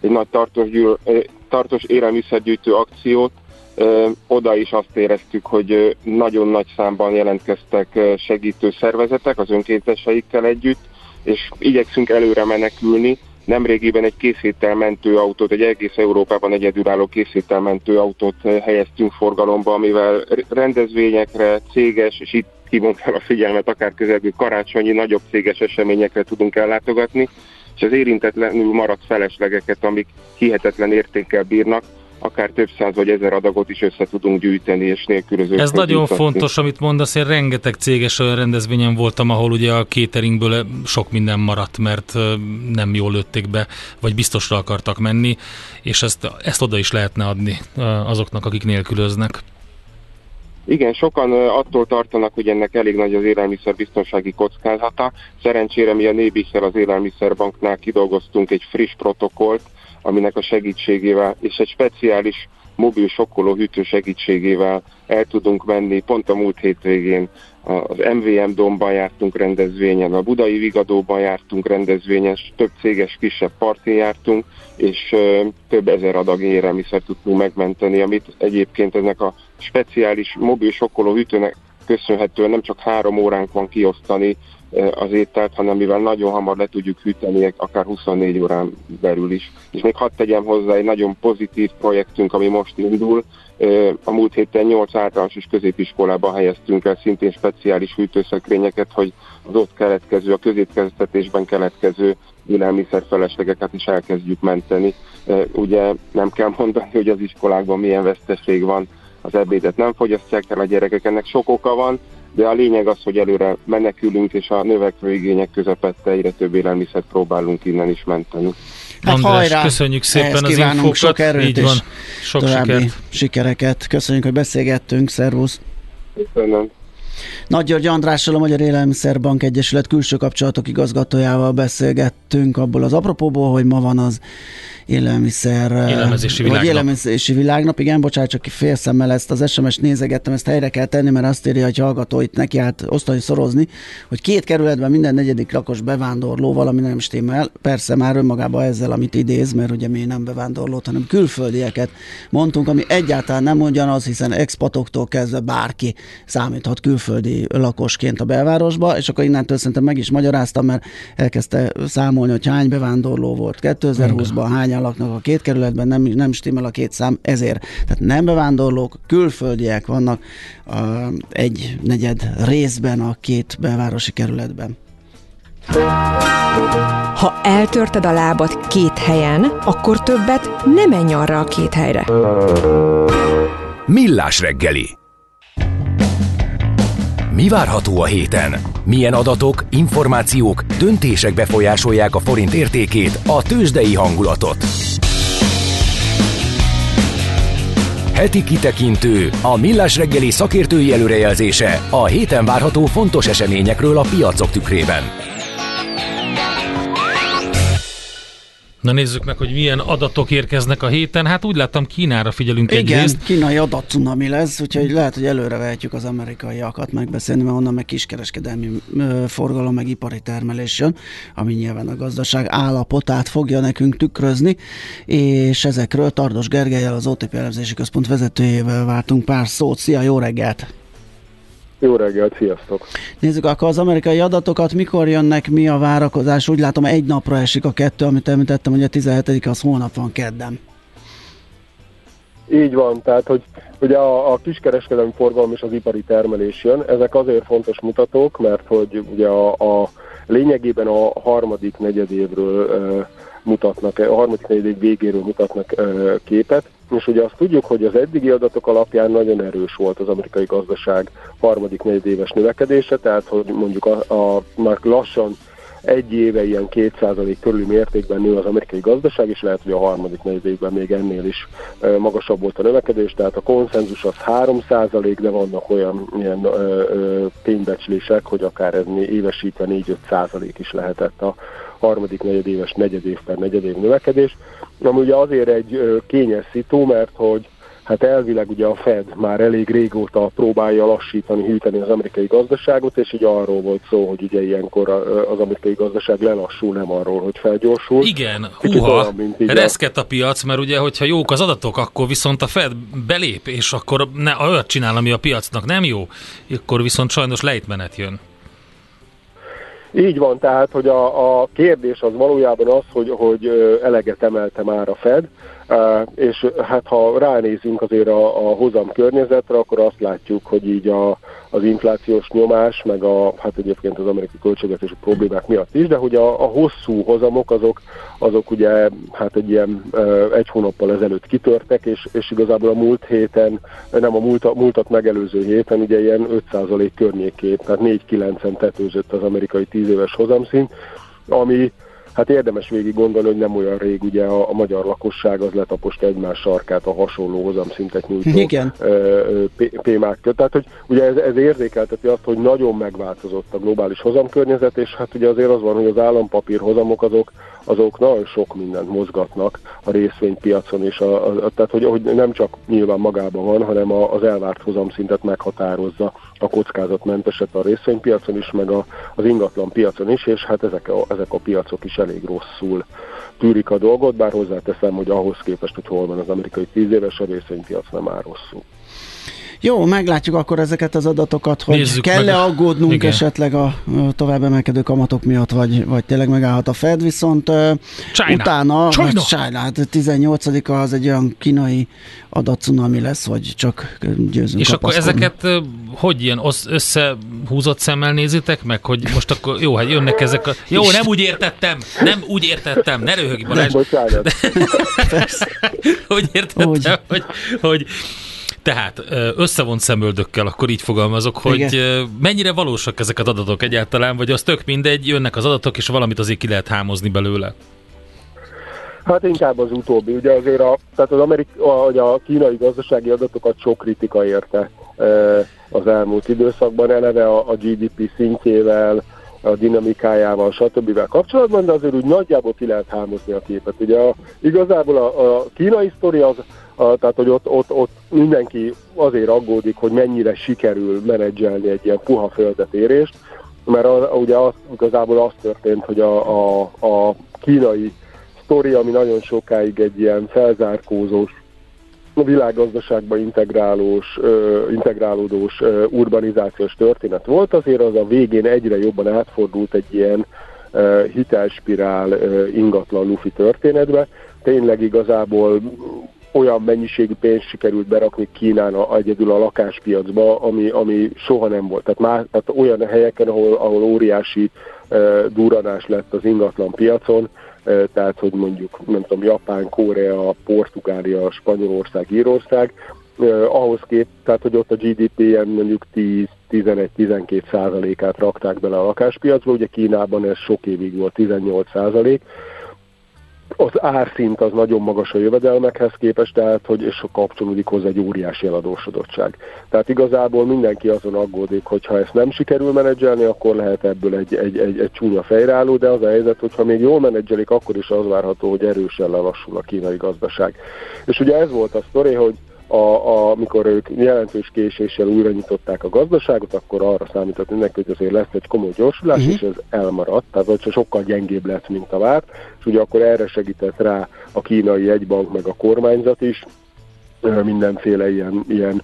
egy nagy tartós gyűl... tartós élelmiszergyűjtő akciót, ö, oda is azt éreztük, hogy nagyon nagy számban jelentkeztek segítő szervezetek az önkénteseikkel együtt, és igyekszünk előre menekülni. Nemrégiben egy készételmentő autót, egy egész Európában egyedülálló készételmentő autót helyeztünk forgalomba, amivel rendezvényekre, céges, és itt hívom fel a figyelmet, akár közelgő karácsonyi, nagyobb céges eseményekre tudunk ellátogatni, és az érintetlenül maradt feleslegeket, amik hihetetlen értékkel bírnak, akár több száz vagy ezer adagot is össze tudunk gyűjteni, és nélkülözők. Ez nagyon gyűjteni. Fontos, amit mondasz, én rengeteg céges rendezvényen voltam, ahol ugye a cateringből sok minden maradt, mert nem jól lőtték be, vagy biztosra akartak menni, és ezt, ezt oda is lehetne adni azoknak, akik nélkülöznek. Igen, sokan attól tartanak, hogy ennek elég nagy az élelmiszerbiztonsági kockázata. Szerencsére mi a Nébisszel, az Élelmiszerbanknál kidolgoztunk egy friss protokollt, aminek a segítségével és egy speciális mobil sokkoló hűtő segítségével el tudunk menni. Pont a múlt hétvégén az em vé em Domban jártunk rendezvényen, a Budai Vigadóban jártunk rendezvényen, több céges kisebb partin jártunk, és több ezer adag élelmiszert tudtunk megmenteni, amit egyébként ennek a speciális mobil sokkoló hűtőnek köszönhetően nem csak három óránk van kiosztani az ételt, hanem mivel nagyon hamar le tudjuk hűteni, akár huszonnégy órán belül is. És még hadd tegyem hozzá egy nagyon pozitív projektünk, ami most indul. A múlt héten nyolc általános és középiskolában helyeztünk el szintén speciális hűtőszekrényeket, hogy az ott keletkező, a közétkeztetésben keletkező élelmiszer feleslegeket is elkezdjük menteni. Ugye nem kell mondani, hogy az iskolákban milyen veszteség van, az ebédet nem fogyasztják el a gyerekek, ennek sok oka van, de a lényeg az, hogy előre menekülünk, és a növekvő igények közepette egyre több élelmiszert próbálunk innen is menteni. Hát András, hajrá! Köszönjük szépen az infókat, sok erőt, így van, sok sikert. Sikereket. Köszönjük, hogy beszélgettünk, szervusz! Köszönöm! Nagy György Andrással, a Magyar Élelmiszerbank Egyesület külső kapcsolatok igazgatójával beszélgettünk abból az apropóból, hogy ma van az élelmiszer... Élelmezési világnap. Élelmezési világnap. Igen, bocsánat, csak fél szemmel ezt az es em es-t nézegettem, ezt helyre kell tenni, mert azt írja, hogy hallgató itt neki állt osztani, szorozni, hogy két kerületben minden negyedik lakos bevándorló, valami nem stimmel. Persze már önmagában ezzel, amit idéz, mert ugye mi nem bevándorlót, hanem külföldieket mondtunk, ami egyáltalán nem ugyanaz, hiszen expatoktól kezdve bárki számíthat külföldi lakosként a belvárosba, és akkor innentől szerintem meg is magyaráztam, mert elkezdte számolni, hogy hány bevándorló volt kétezerhúszban, hányan laknak a két kerületben, nem, nem stimmel a két szám, ezért. Tehát nem bevándorlók, külföldiek vannak uh, egy negyed részben a két belvárosi kerületben. Ha eltörted a lábad két helyen, akkor többet ne menj arra a két helyre. Millás reggeli. Mi várható a héten? Milyen adatok, információk, döntések befolyásolják a forint értékét, a tőzsdei hangulatot? Heti kitekintő, a Millás reggeli szakértői előrejelzése a héten várható fontos eseményekről a piacok tükrében. Na nézzük meg, hogy milyen adatok érkeznek a héten. Hát úgy láttam, Kínára figyelünk egyrészt. Igen, részt. Kínai adatcunami lesz, úgyhogy lehet, hogy előre vehetjük az amerikaiakat megbeszélni, mert onnan meg kiskereskedelmi forgalom, meg ipari termelés jön, ami nyilván a gazdaság állapotát fogja nekünk tükrözni, és ezekről Tardos Gergelyel, az o té pé elemzési központ vezetőjével váltunk pár szót. Szia, jó reggelt! Jó reggelt, sziasztok! Nézzük akkor az amerikai adatokat, mikor jönnek, mi a várakozás? Úgy látom, egy napra esik a kettő, amit említettem, hogy a tizenhetedike az holnap van, kedden. Így van, tehát hogy ugye a, a kiskereskedelmi forgalom és az ipari termelés jön, ezek azért fontos mutatók, mert hogy ugye a, a lényegében a harmadik negyedévről e, mutatnak, a harmadik negyedév végéről mutatnak e, képet. És ugye azt tudjuk, hogy az eddigi adatok alapján nagyon erős volt az amerikai gazdaság harmadik negyedéves növekedése, tehát hogy mondjuk a, a, már lassan egy éve ilyen két százalék körüli mértékben nő az amerikai gazdaság, és lehet, hogy a harmadik negyedévben még ennél is magasabb volt a növekedés, tehát a konszenzus az három százalék, de vannak olyan ilyen, ö, ö, ténybecslések, hogy akár ez évesítve négy-öt százalék is lehetett a harmadik negyedéves negyedév per negyedév növekedés, ami ugye azért egy kényes szitu, mert hogy hát elvileg ugye a Fed már elég régóta próbálja lassítani, hűteni az amerikai gazdaságot, és így arról volt szó, hogy ugye ilyenkor az amerikai gazdaság lelassul, nem arról, hogy felgyorsul. Igen, húha, reszket a piac, mert ugye, hogyha jók az adatok, akkor viszont a Fed belép, és akkor ne, olyat csinál, ami a piacnak nem jó, akkor viszont sajnos lejtmenet jön. Így van, tehát, hogy a, a kérdés az valójában az, hogy, hogy eleget emelte már a Fed, és hát ha ránézünk azért a, a hozam környezetre, akkor azt látjuk, hogy így a, az inflációs nyomás, meg a, hát egyébként az amerikai költségvetési problémák miatt is, de hogy a, a hosszú hozamok azok, azok ugye hát egy ilyen egy hónappal ezelőtt kitörtek, és, és igazából a múlt héten, nem a múlt, múltat megelőző héten, ugye ilyen öt százalék környékét, tehát négy egész kilencen tetőzött az amerikai tíz éves hozamszint, ami hát érdemes végig gondolni, hogy nem olyan rég ugye a, a magyar lakosság az letaposta egymás sarkát a hasonló hozamszintet nyújtó témák között. Tehát, hogy ugye ez, ez érzékelteti azt, hogy nagyon megváltozott a globális hozamkörnyezet, és hát ugye azért az van, hogy az állampapír hozamok azok, azok nagyon sok mindent mozgatnak a részvénypiacon, és a, a, tehát hogy, hogy nem csak nyilván magában van, hanem a, az elvárt hozamszintet meghatározza a kockázatmenteset a részvénypiacon is, meg a, az ingatlan piacon is, és hát ezek a, ezek a piacok is elég rosszul tűrik a dolgot, bár hozzáteszem, hogy ahhoz képest, hogy hol van az amerikai tíz éves, a részvénypiac nem áll rosszul. Jó, meglátjuk akkor ezeket az adatokat, hogy nézzük, kell-e meg... aggódnunk igen. esetleg a tovább emelkedő kamatok miatt, vagy, vagy tényleg megállhat a Fed, viszont China. utána China. China, tizennyolcadika az egy olyan kínai adatcunami lesz, hogy csak győzünk. És akkor ezeket hogy ilyen összehúzott szemmel nézitek meg, hogy most akkor jó, hát jönnek ezek a... Jó, nem úgy értettem, nem úgy értettem, ne röhögj Balázs. De... Hogy értettem, úgy. hogy... hogy... Tehát összevont szemöldökkel, akkor így fogalmazok, hogy igen. mennyire valósak ezek az adatok egyáltalán, vagy az tök mindegy, jönnek az adatok, és valamit azért ki lehet hámozni belőle? Hát inkább az utóbbi. Ugye azért a, tehát az Amerika, a kínai gazdasági adatokat sok kritika érte az elmúlt időszakban, eleve a, a gé dé pé szintjével, a dinamikájával, stb. Kapcsolatban, de azért úgy nagyjából ki lehet hámozni a képet. Ugye a, igazából a, a kínai sztori az, a, tehát hogy ott, ott, ott mindenki azért aggódik, hogy mennyire sikerül menedzselni egy ilyen puha földetérést, mert a, ugye az, igazából az történt, hogy a, a, a kínai sztori, ami nagyon sokáig egy ilyen felzárkózós, világgazdaságba integrálós, integrálódós urbanizációs történet volt, azért az a végén egyre jobban átfordult egy ilyen hitelspirál ingatlan lufi történetbe. Tényleg igazából olyan mennyiségű pénzt sikerült berakni Kínán a, egyedül a lakáspiacba, ami, ami soha nem volt. Tehát, már, tehát olyan helyeken, ahol, ahol óriási uh, durranás lett az ingatlan piacon, uh, tehát hogy mondjuk nem tudom, Japán, Korea, Portugália, Spanyolország, Írország, uh, ahhoz kép, tehát hogy ott a gé dé pé-en mondjuk tíz tizenegy tizenkét százalékát rakták bele a lakáspiacba, ugye Kínában ez sok évig volt tizennyolc százalék. Az árszint az nagyon magas a jövedelmekhez képest, tehát hogy és kapcsolódik hozzá egy óriási eladósodottság. Tehát igazából mindenki azon aggódik, hogy ha ezt nem sikerül menedzselni, akkor lehet ebből egy, egy, egy, egy csúnya fejreálló, de az a helyzet, hogyha még jól menedzselik, akkor is az várható, hogy erősen lelassul a kínai gazdaság. És ugye ez volt a sztori, hogy amikor ők jelentős késéssel újra nyitották a gazdaságot, akkor arra számított mindenki, hogy azért lesz egy komoly gyorsulás, uh-huh. és ez elmaradt, tehát sokkal gyengébb lett, mint a várt, és ugye akkor erre segített rá a kínai jegybank, meg a kormányzat is, mindenféle ilyen, ilyen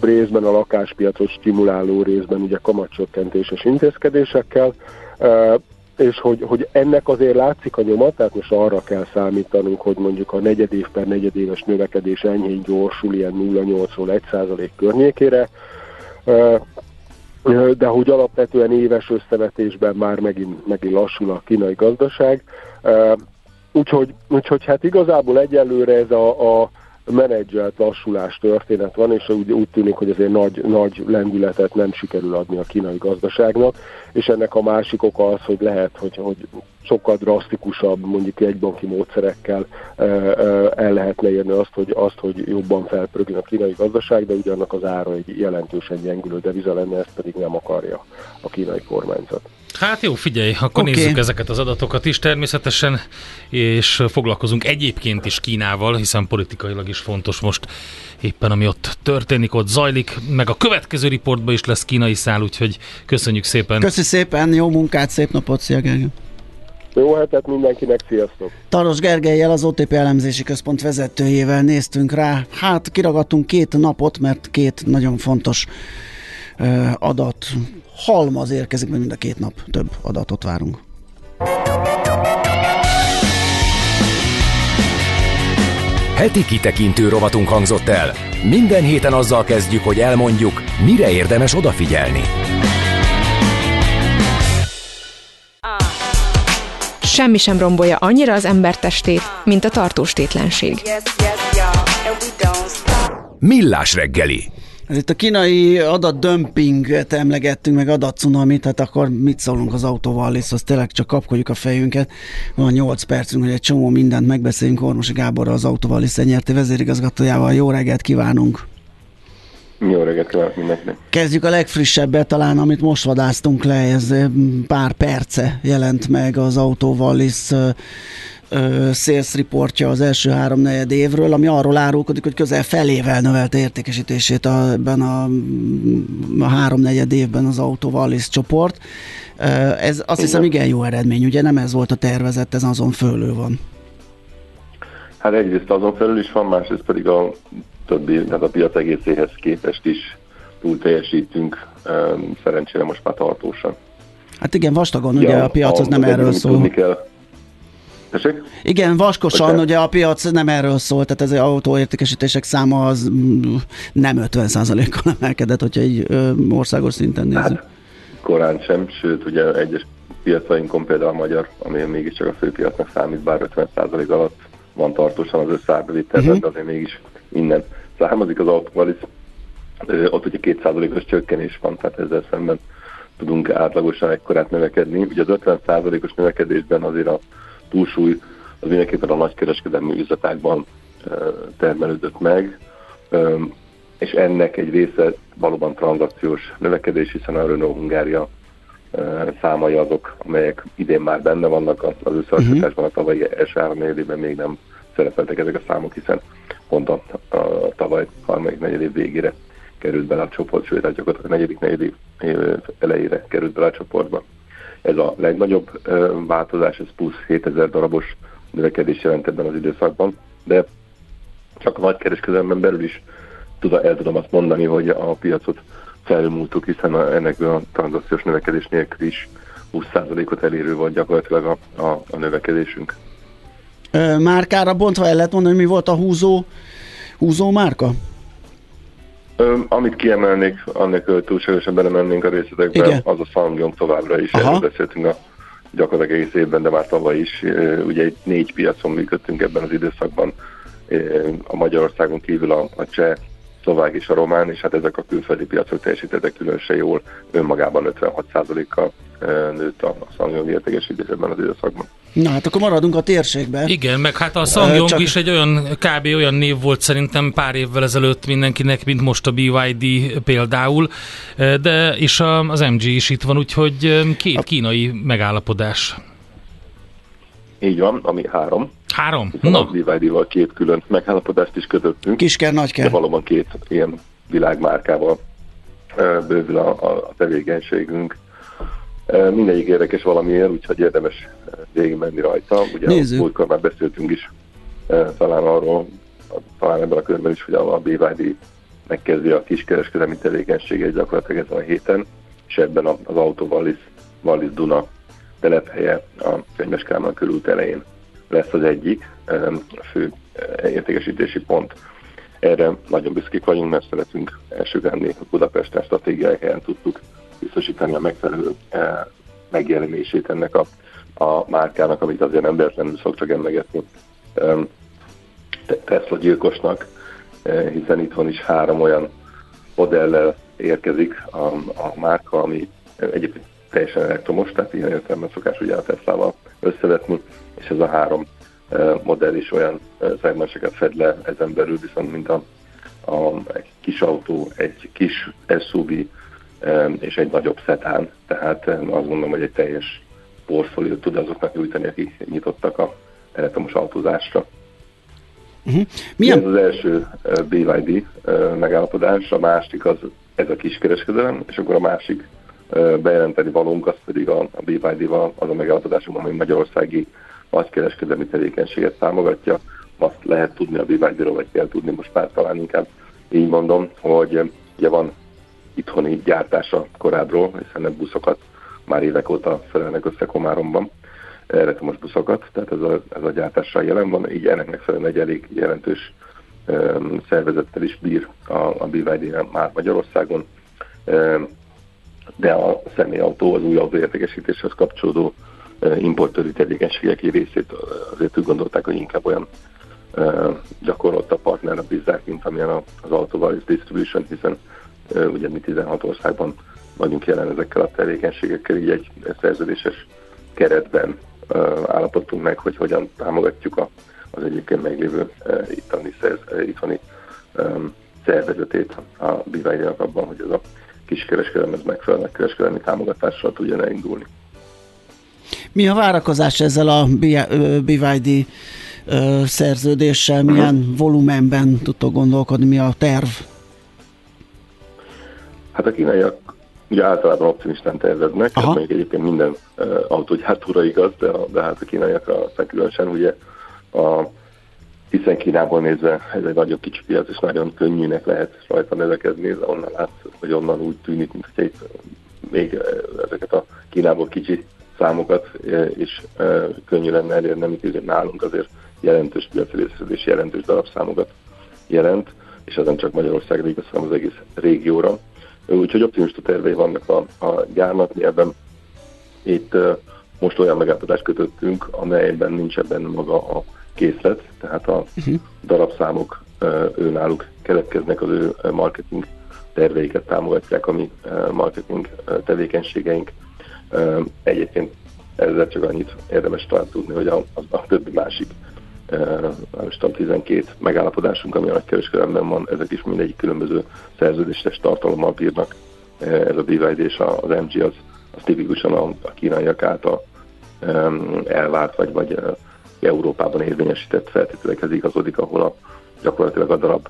részben a lakáspiacot stimuláló, részben ugye kamatcsökkentéses intézkedésekkel, és hogy, hogy ennek azért látszik a nyoma, tehát most arra kell számítanunk, hogy mondjuk a negyedév per negyedéves növekedés enyhén gyorsul, ilyen nulla egész nyolcról egy százalék környékére, de hogy alapvetően éves összevetésben már megint, megint lassul a kínai gazdaság. Úgyhogy, úgyhogy hát igazából egyelőre ez a, a menedzselt lassulás történet van, és úgy, úgy tűnik, hogy azért nagy, nagy lendületet nem sikerül adni a kínai gazdaságnak, és ennek a másik oka az, hogy lehet, hogy, hogy sokkal drasztikusabb, mondjuk jegybanki módszerekkel el lehetne érni azt, hogy, azt, hogy jobban felpörögjön a kínai gazdaság, de ugyanannak az ára egy jelentősen gyengülő deviza lenne, ezt pedig nem akarja a kínai kormányzat. Hát jó, figyelj, akkor okay. nézzük ezeket az adatokat is természetesen, és foglalkozunk egyébként is Kínával, hiszen politikailag is fontos most éppen, ami ott történik, ott zajlik, meg a következő riportban is lesz kínai szál, úgyhogy köszönjük szépen. Köszi szépen, jó munkát, szép napot, szia Gergő. Jó hetet mindenkinek, sziasztok! Taros Gergelyel, az o té pé elemzési központ vezetőjével néztünk rá. Hát kiragadtunk két napot, mert két nagyon fontos uh, adat halmaz érkezik, mert mind a két nap több adatot várunk. Heti kitekintő rovatunk hangzott el. Minden héten azzal kezdjük, hogy elmondjuk, mire érdemes odafigyelni. Semmi sem rombolja annyira az ember testét, mint a tartóstétlenség. Millás reggeli. Ez itt a kínai adatdömpinget emlegettünk, meg adatcunamit, hát akkor mit szólunk az AutoWallis, az tényleg csak kapkodjuk a fejünket. Van nyolc percünk, hogy egy csomó mindent megbeszéljünk Ormosi Gáborral, az AutoWallis Nyrt. Vezérigazgatójával. Jó reggelt kívánunk! Jó reggelt kívánok mindenkinek! Kezdjük a legfrissebbet talán, amit most vadásztunk le, ez pár perce jelent meg az AutoWallis sales reportja az első háromnegyed évről, ami arról árulkodik, hogy közel felével növelte értékesítését a, ebben a, a háromnegyed évben az AutoWallis csoport. Ez azt hiszem igen jó eredmény, ugye nem ez volt a tervezett, ez azon fölül van. Hát egyrészt azon felül is van, másrészt pedig a többinek a piac egészéhez képest is túl teljesítünk, szerencsére most már tartósan. Hát igen, vastagon ja, ugye a piac az nem erről szól. Tessék? Igen, vaskosan Tessék? Ugye a piac nem erről szól, tehát ez az autóértékesítések száma az nem ötven százalékkal emelkedett, hogyha így országos szinten nézzük. Hát korán sem, sőt ugye egyes piacainkon például a magyar, ami mégiscsak a főpiacnak számít, bár ötven százalék alatt van tartósan az összeárbevétel, uh-huh. de azért mégis innen származik az AutoWallis, ott ugye két százalékos csökkenés van, tehát ezzel szemben tudunk átlagosan ekkorát növekedni. Ugye az ötven százalékos növekedésben azért a túlsúly az mindenképpen a nagykereskedelmi üzletákban termelődött meg, és ennek egy része valóban tranzakciós növekedés, hiszen a Renault-Hungária számai azok, amelyek idén már benne vannak, az összehasonlításban a tavalyi es három évében még nem szerepeltek ezek a számok, hiszen pont a, a tavaly harmadik negyed év végére került bele a csoport, sőt a gyakorlatilag a negyedik negyed év elejére került bele a csoportba. Ez a legnagyobb változás, ez plusz hétezer darabos növekedés jelent ebben az időszakban, de csak a nagykereskedelmen belül is tudom, el tudom azt mondani, hogy a piacot felülmúltuk, hiszen a, ennek a tranzakciós növekedés nélkül is húsz százalékot elérő volt gyakorlatilag a, a, a növekedésünk. Ö, márkára bontva el lehet mondani, hogy mi volt a húzó, húzó márka? Ö, amit kiemelnék, annélkül túlságosan belemennénk a részletekbe, igen. Az a SsangYong továbbra is, erről beszéltünk a gyakorlatilag egész évben, de már tavaly is. Ugye itt négy piacon működtünk ebben az időszakban, a Magyarországon kívül a, a cseh, szlovák és a román, és hát ezek a külföldi piacok teljesítettek különösen jól, önmagában ötvenhat százalékkal nőtt a SsangYong értékesítés ebben az időszakban. Na hát akkor maradunk a térségben. Igen, meg hát a SsangYong Csak... is egy olyan, kb. Olyan név volt szerintem pár évvel ezelőtt mindenkinek, mint most a bé ipszilon dé például, de és az em gé is itt van, úgyhogy két kínai megállapodás. Így van, ami három. Három? No. A bé ipszilon dé-val két külön megállapodást is kötöttünk. Kisker, nagyker. De valóban két ilyen világmárkával bővül a, a tevékenységünk. Mindegyik érdekes valamiért, úgyhogy érdemes végigmenni rajta. Ugye Nézzük. Múltkor már beszéltünk is talán arról, talán ebben a körben is, hogy a bé ipszilon dé megkezdi a kiskereskedelmi tevékenységét gyakorlatilag ezen a héten, és ebben az AutoWallis Wallis Duna telephelye a Könyves Kálmán körút elején lesz az egyik fő értékesítési pont. Erre nagyon büszkék vagyunk, mert szeretünk elsőgárni Budapesten stratégiai helyen tudtuk biztosítani a megfelelő megjelenését ennek a, a márkának, amit azért nem véletlenül szoktak emlegetni Tesla gyilkosnak, hiszen itthon is három olyan modellel érkezik a, a márka, ami egyébként teljesen elektromos, tehát ilyen értelemben szokás ugye a Teslával összevetni, és ez a három modell is olyan szegmenseket fed le ezen belül, viszont mint a, a egy kis autó, egy kis es u vé és egy nagyobb szedán, tehát azt mondom, hogy egy teljes portfóliót tud azoknak nyújtani, akik nyitottak a elektromos autózásra. Uh-huh. Ez az első bé ipszilon dé megállapodás, a másik az ez a kiskereskedelem, és akkor a másik bejelenteni valónk, az pedig a, a bé ipszilon dé-val az a megállapodásunk, ami magyarországi nagykereskedelmi tevékenységet támogatja. Azt lehet tudni a bé ipszilon dé-ről, vagy kell tudni, most már talán inkább így mondom, hogy ugye van itthoni gyártása korábbról, hiszen a buszokat már évek óta szerelnek össze Komáromban, elektromos buszokat, tehát ez a, ez a gyártással jelen van, így ennek megfelelően egy elég jelentős um, szervezettel is bír a, a bé ipszilon dé már Magyarországon, um, de a személyautó, az új autó értékesítéshez kapcsolódó importőri tevékenységek részét azért úgy gondolták, hogy inkább olyan gyakorlott a partnerre bízzák, mint amilyen az AutoWallis Distribution, hiszen ugye mi tizenhat országban vagyunk jelen ezekkel a tevékenységekkel, így egy szerződéses keretben állapodtunk meg, hogy hogyan támogatjuk az egyébként meglévő itthoni, szerz, itthoni szervezetét a bé ipszilon dé-nek abban, hogy ez a kiskereskedelem, ez megfelelnek kereskedelmi támogatással tudjon elindulni. Mi a várakozás ezzel a bé ipszilon dé szerződéssel? Milyen volumenben tudtok gondolkodni? Mi a terv? Hát a kínaiak ugye általában optimistán terveznek, hát mondjuk egyébként minden autógyártóra igaz, de, de hát a kínaiakra aztán különösen ugye a hiszen Kínából nézve ez egy nagyon kicsi piac, és nagyon könnyűnek lehet rajta nevekezni, onnan látsz, hogy onnan úgy tűnik, mint hogy még ezeket a Kínából kicsi számokat is könnyű lenne elérni, mint nálunk azért jelentős piaci részesedés, jelentős darabszámokat jelent, és az nem csak Magyarországra igaz, hanem az egész régióra. Úgyhogy optimista tervei vannak a, a gyárnak, nyilván itt most olyan megállapodást kötöttünk, amelyben nincs ebben maga a készlet, tehát a uh-huh. darabszámok ő náluk keletkeznek, az ő marketing terveiket támogatják, a mi marketing tevékenységeink. Egyébként ezzel csak annyit érdemes talán tudni, hogy a, a többi másik most tudom, tizenkét megállapodásunk, ami a nagykereskedelemben van, ezek is mindegyik különböző szerződéses tartalommal bírnak. Ez a bé vé dé és az em gé az, az tipikusan a, a kínaiak által elvárt, vagy, vagy Európában érvényesített feltételekhez igazodik, ahol a, gyakorlatilag a darab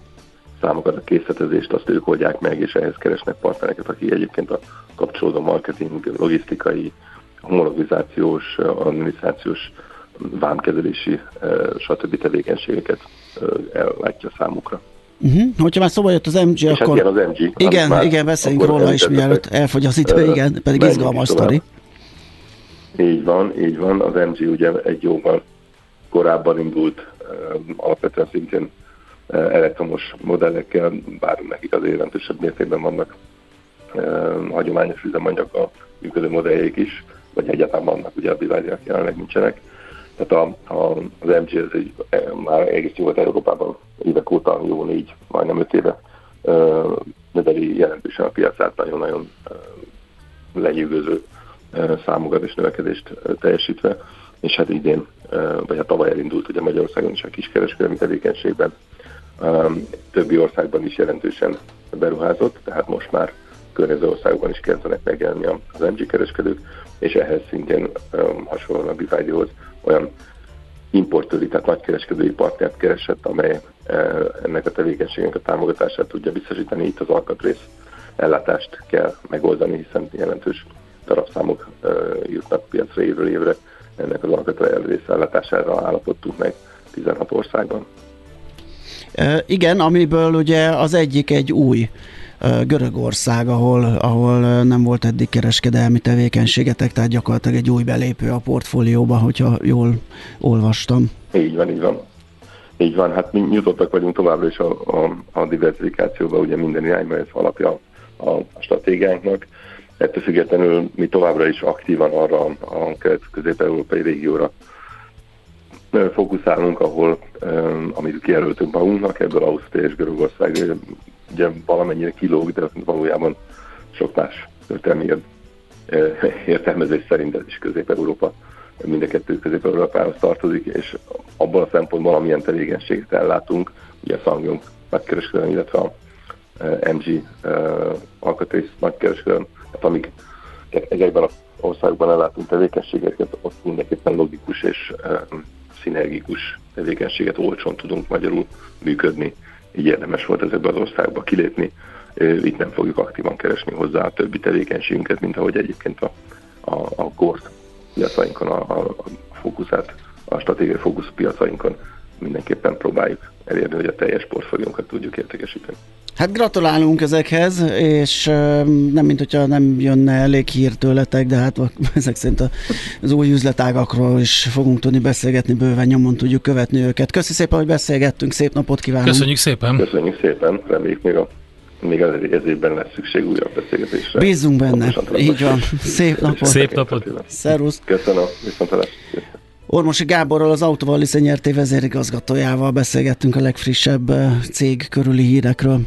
számokat, a készletezést azt ők oldják meg, és ehhez keresnek partnereket, akik egyébként a kapcsolódó marketing, logisztikai, homologizációs, adminisztrációs, vámkezelési, stb. Tevékenységeket ellátja számukra. Uh-huh. Hogyha már szóba jött az em gé, és akkor... Hát igen, az em gé, igen, igen, beszéljünk róla is, mielőtt elfogy az idő, uh, igen, pedig izgalmas sztori. Így van, így van. Az em gé ugye egy jóval korábban indult, uh, alapvetően szintén uh, elektromos modellekkel, bár nekik az jelentősebb mértékben vannak uh, hagyományos üzemanyaggal működő modelljék is, vagy egyáltalán vannak, ugye a bé vé dé-ek jelenleg nincsenek. Tehát a, a, az em gé ez egy, már egész Nyugat-Európában évek óta, jó négy, majdnem öt éve növeli jelentősen a piacát, nagyon-nagyon lenyűgöző számokat és növekedést teljesítve, és hát idén, vagy hát tavaly elindult ugye Magyarországon is a kiskereskedelmi tevékenységben, többi országban is jelentősen beruházott, tehát most már környező országokban is kezdenek megjelenni az em gé kereskedők, és ehhez szintén um, hasonlóan a bé vé dé-hoz olyan importőri, tehát nagykereskedői partnert keresett, amely uh, ennek a tevékenységnek a támogatását tudja biztosítani, itt az alkatrész ellátást kell megoldani, hiszen jelentős darabszámok uh, jutnak piacra évről évre, ennek az alkatrész ellátására állapodtunk meg tizenhat országban. E, igen, amiből ugye az egyik egy új Görögország, ahol, ahol nem volt eddig kereskedelmi tevékenységetek, tehát gyakorlatilag egy új belépő a portfólióba, hogyha jól olvastam. Így van, így van. Így van, hát mi nyitottak vagyunk továbbra is a, a, a diversifikációba, ugye minden irányba, ez alapja a, a stratégiánknak. Ettől függetlenül mi továbbra is aktívan arra a közép-európai régióra fókuszálunk, ahol, amit kijelöltünk magunknak, ebből Ausztria és Görögország ugye valamennyire kilóg, de valójában sok más értelmezés szerint ez is Közép-Európa, mind a kettő Közép-Európához tartozik, és abban a szempontból, amilyen tevékenységet ellátunk, ugye a SsangYong nagykereskedelem, illetve a em gé alkatrész nagykereskedelem, hát amik egyben az országban ellátunk tevékenységeket, ott mindenképpen logikus és szinergikus tevékenységet olcsón tudunk magyarul működni. Így érdemes volt ezekbe az országba kilépni, itt nem fogjuk aktívan keresni hozzá a többi tevékenységünket, mint ahogy egyébként a, a, a kort piacainkon, a, a fókuszát, a stratégiai fókusz piacainkon mindenképpen próbáljuk elérni, hogy a teljes portfóliónkat tudjuk értékesíteni. Hát gratulálunk ezekhez, és nem mint hogyha nem jönne elég hír tőletek, de hát ezek szerint az új üzletágakról is fogunk tudni beszélgetni, bőven nyomon tudjuk követni őket. Köszi szépen, hogy beszélgettünk, szép napot kívánunk! Köszönjük szépen! Köszönjük szépen, reméljük még a Még az évben lesz szükség újra a beszélgetésre. Bízzunk benne, így van. Szép napot! Szép napot! Szervusz! Köszönöm, viszontlátásra! Ormosi Gáborral, az AutoWallis Nyrt. Vezérigazgatójával beszélgettünk a legfrissebb cég körüli hírekről.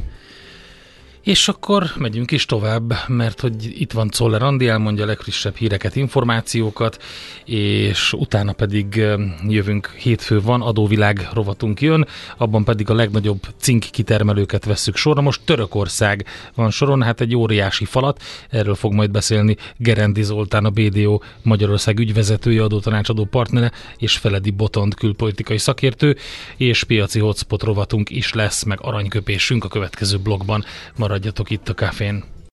És akkor megyünk is tovább, mert hogy itt van Czoller Andi, elmondja a legfrissebb híreket, információkat, és utána pedig jövünk, hétfő van, adóvilág rovatunk jön, abban pedig a legnagyobb cink kitermelőket vesszük sorra. Most Törökország van soron, hát egy óriási falat, erről fog majd beszélni Gerendi Zoltán, a bé dé o Magyarország ügyvezetője, adótanácsadó partnere, és Feledi Botond külpolitikai szakértő, és piaci hotspot rovatunk is lesz, meg aranyköpésünk a következő blogban. Maradjatok itt a Cafén.